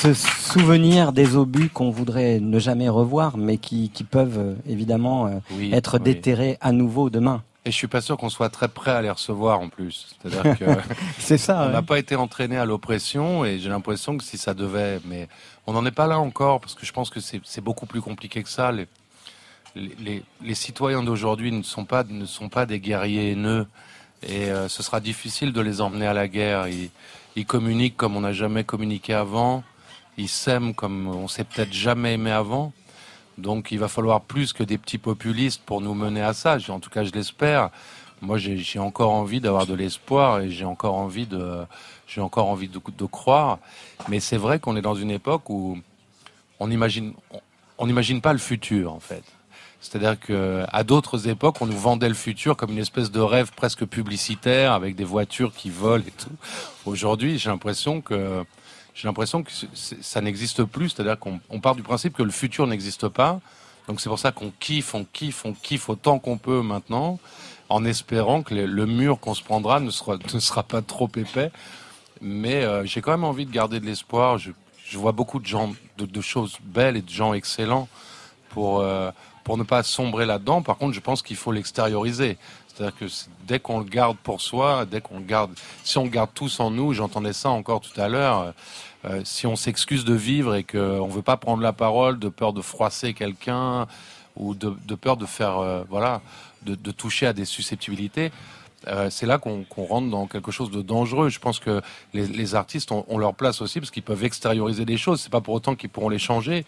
ce souvenir des obus qu'on voudrait ne jamais revoir, mais qui peuvent évidemment être déterrés à nouveau demain. Et je suis pas sûr qu'on soit très prêt à les recevoir en plus. C'est-à-dire que c'est ça. On n'a pas été entraîné à l'oppression et j'ai l'impression que si ça devait, mais on n'en est pas là encore parce que je pense que c'est beaucoup plus compliqué que ça. Les citoyens d'aujourd'hui ne sont pas des guerriers haineux et ce sera difficile de les emmener à la guerre. Ils communiquent comme on n'a jamais communiqué avant. Ils s'aiment comme on s'est peut-être jamais aimé avant. Donc il va falloir plus que des petits populistes pour nous mener à ça, en tout cas je l'espère. Moi j'ai encore envie d'avoir de l'espoir et j'ai encore envie de croire. Mais c'est vrai qu'on est dans une époque où on n'imagine pas le futur en fait. C'est-à-dire qu'à d'autres époques, on nous vendait le futur comme une espèce de rêve presque publicitaire avec des voitures qui volent et tout. Aujourd'hui j'ai l'impression que ça n'existe plus, c'est-à-dire qu'on part du principe que le futur n'existe pas. Donc c'est pour ça qu'on kiffe autant qu'on peut maintenant, en espérant que le mur qu'on se prendra ne sera pas trop épais. Mais j'ai quand même envie de garder de l'espoir. Je vois beaucoup de gens, de choses belles et de gens excellents pour ne pas sombrer là-dedans. Par contre, je pense qu'il faut l'extérioriser. C'est-à-dire que dès qu'on le garde pour soi, si on le garde tous en nous, j'entendais ça encore tout à l'heure, si on s'excuse de vivre et qu'on ne veut pas prendre la parole de peur de froisser quelqu'un ou de peur de faire, de toucher à des susceptibilités, c'est là qu'on rentre dans quelque chose de dangereux. Je pense que les artistes ont leur place aussi parce qu'ils peuvent extérioriser des choses. C'est pas pour autant qu'ils pourront les changer.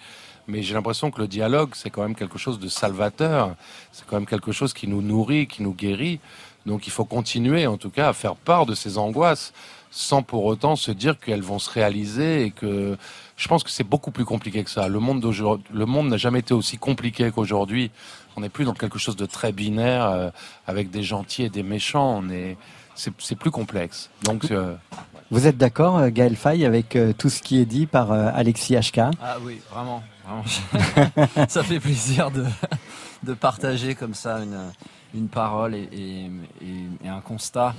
Mais j'ai l'impression que le dialogue, c'est quand même quelque chose de salvateur. C'est quand même quelque chose qui nous nourrit, qui nous guérit. Donc il faut continuer, en tout cas, à faire part de ces angoisses, sans pour autant se dire qu'elles vont se réaliser et que... Je pense que c'est beaucoup plus compliqué que ça. Le monde n'a jamais été aussi compliqué qu'aujourd'hui. On n'est plus dans quelque chose de très binaire, avec des gentils et des méchants. c'est plus complexe. Donc, vous êtes d'accord, Gaël Faye, avec tout ce qui est dit par Alexis H.K. Ah oui, vraiment, vraiment. Ça fait plaisir de partager comme ça une parole et un constat.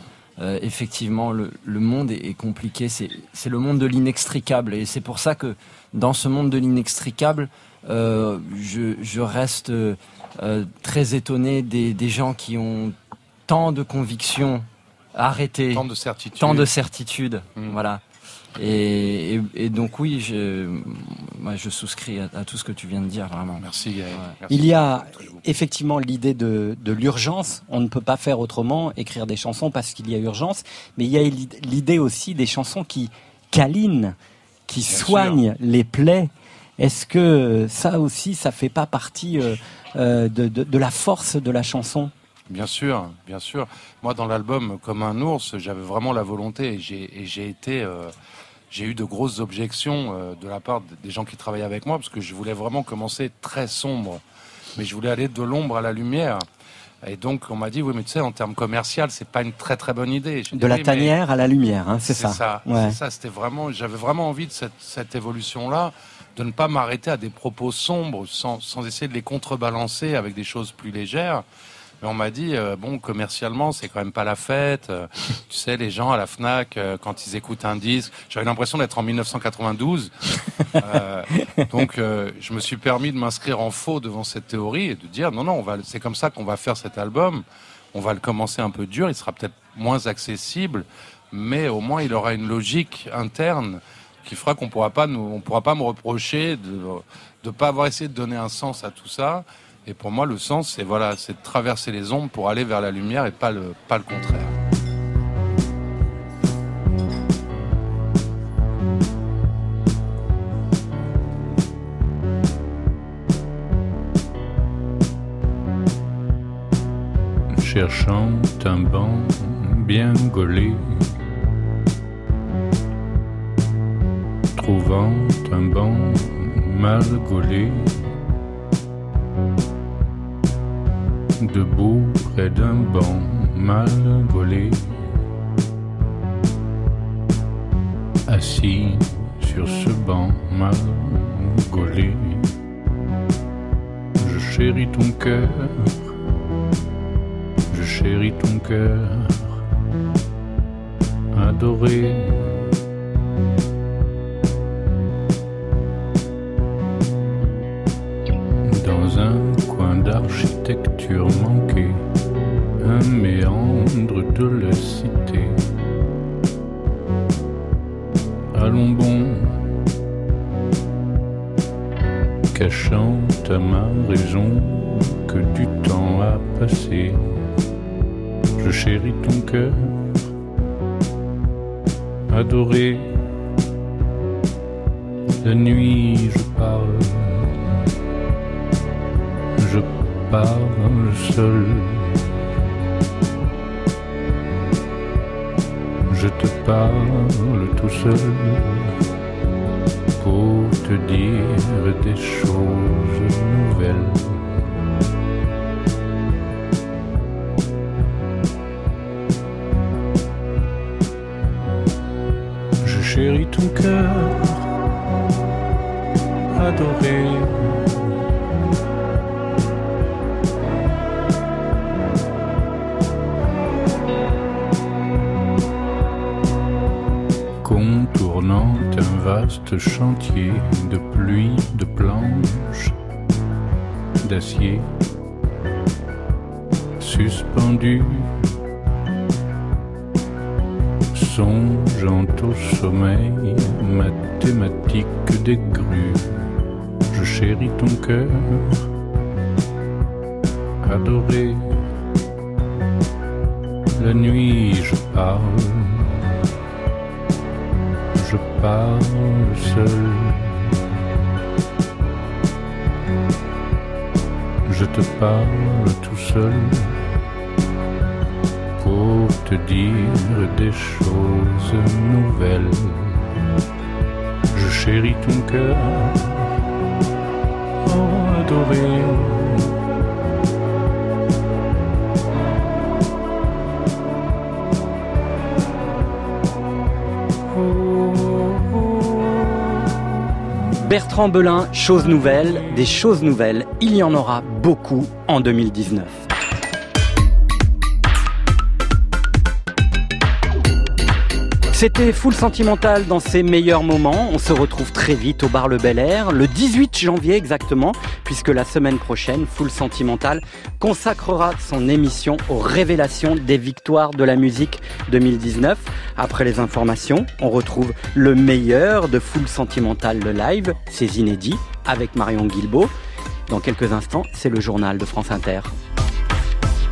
Effectivement, le monde est compliqué. C'est le monde de l'inextricable, et c'est pour ça que dans ce monde de l'inextricable, je reste très étonné des gens qui ont tant de convictions arrêtées, tant de certitudes, voilà. Et donc oui, je souscris à tout ce que tu viens de dire, vraiment. Merci, Gaël. Ouais. Merci. Il y a effectivement l'idée de l'urgence. On ne peut pas faire autrement, écrire des chansons parce qu'il y a urgence. Mais il y a l'idée aussi des chansons qui câlinent, qui bien soignent sûr. Les plaies. Est-ce que ça aussi, ça fait pas partie de la force de la chanson ? Bien sûr, bien sûr. Moi, dans l'album Comme un ours, j'avais vraiment la volonté j'ai eu de grosses objections de la part des gens qui travaillaient avec moi, parce que je voulais vraiment commencer très sombre, mais je voulais aller de l'ombre à la lumière. Et donc, on m'a dit, oui, mais tu sais, en termes commerciaux, c'est pas une très très bonne idée. J'ai dit, de la tanière à la lumière, hein, c'est ça. Ça. Ouais. C'est ça, c'était vraiment, j'avais vraiment envie de cette évolution-là, de ne pas m'arrêter à des propos sombres, sans essayer de les contrebalancer avec des choses plus légères. Mais on m'a dit, bon, commercialement, c'est quand même pas la fête. Tu sais, les gens à la Fnac, quand ils écoutent un disque, j'avais l'impression d'être en 1992. Donc, je me suis permis de m'inscrire en faux devant cette théorie et de dire, non, c'est comme ça qu'on va faire cet album. On va le commencer un peu dur, il sera peut-être moins accessible, mais au moins il aura une logique interne qui fera qu'on pourra pas me reprocher de pas avoir essayé de donner un sens à tout ça. Et pour moi, le sens, c'est de traverser les ombres pour aller vers la lumière et pas le contraire. Cherchant un banc bien gaulé, trouvant un banc mal gaulé, debout près d'un banc mal gaulé, assis sur ce banc mal gaulé, je chéris ton cœur, je chéris ton cœur adoré. Dans un coin d'architecture manquée, un méandre de la cité. Allons bon, cachant à ma raison que du temps a passé. Je chéris ton cœur, adoré. La nuit je parle, je parle seul, je te parle tout seul pour te dire des choses nouvelles. Je chéris ton cœur, adoré. Un vaste chantier de pluie, de planches, d'acier, suspendu, songeant au sommeil mathématique des grues. Je chéris ton cœur, adoré. La nuit je parle, je parle seul, je te parle tout seul pour te dire des choses nouvelles. Je chéris ton cœur, oh adoré. Bertrand Belin, choses nouvelles, des choses nouvelles, il y en aura beaucoup en 2019. C'était Foule Sentimentale dans ses meilleurs moments. On se retrouve très vite au bar Le Bel Air, le 18 janvier exactement, puisque la semaine prochaine, Foule Sentimentale consacrera son émission aux révélations des victoires de la musique 2019. Après les informations, on retrouve le meilleur de Foule Sentimentale, le live, ses inédits, avec Marion Guilbault. Dans quelques instants, c'est le journal de France Inter.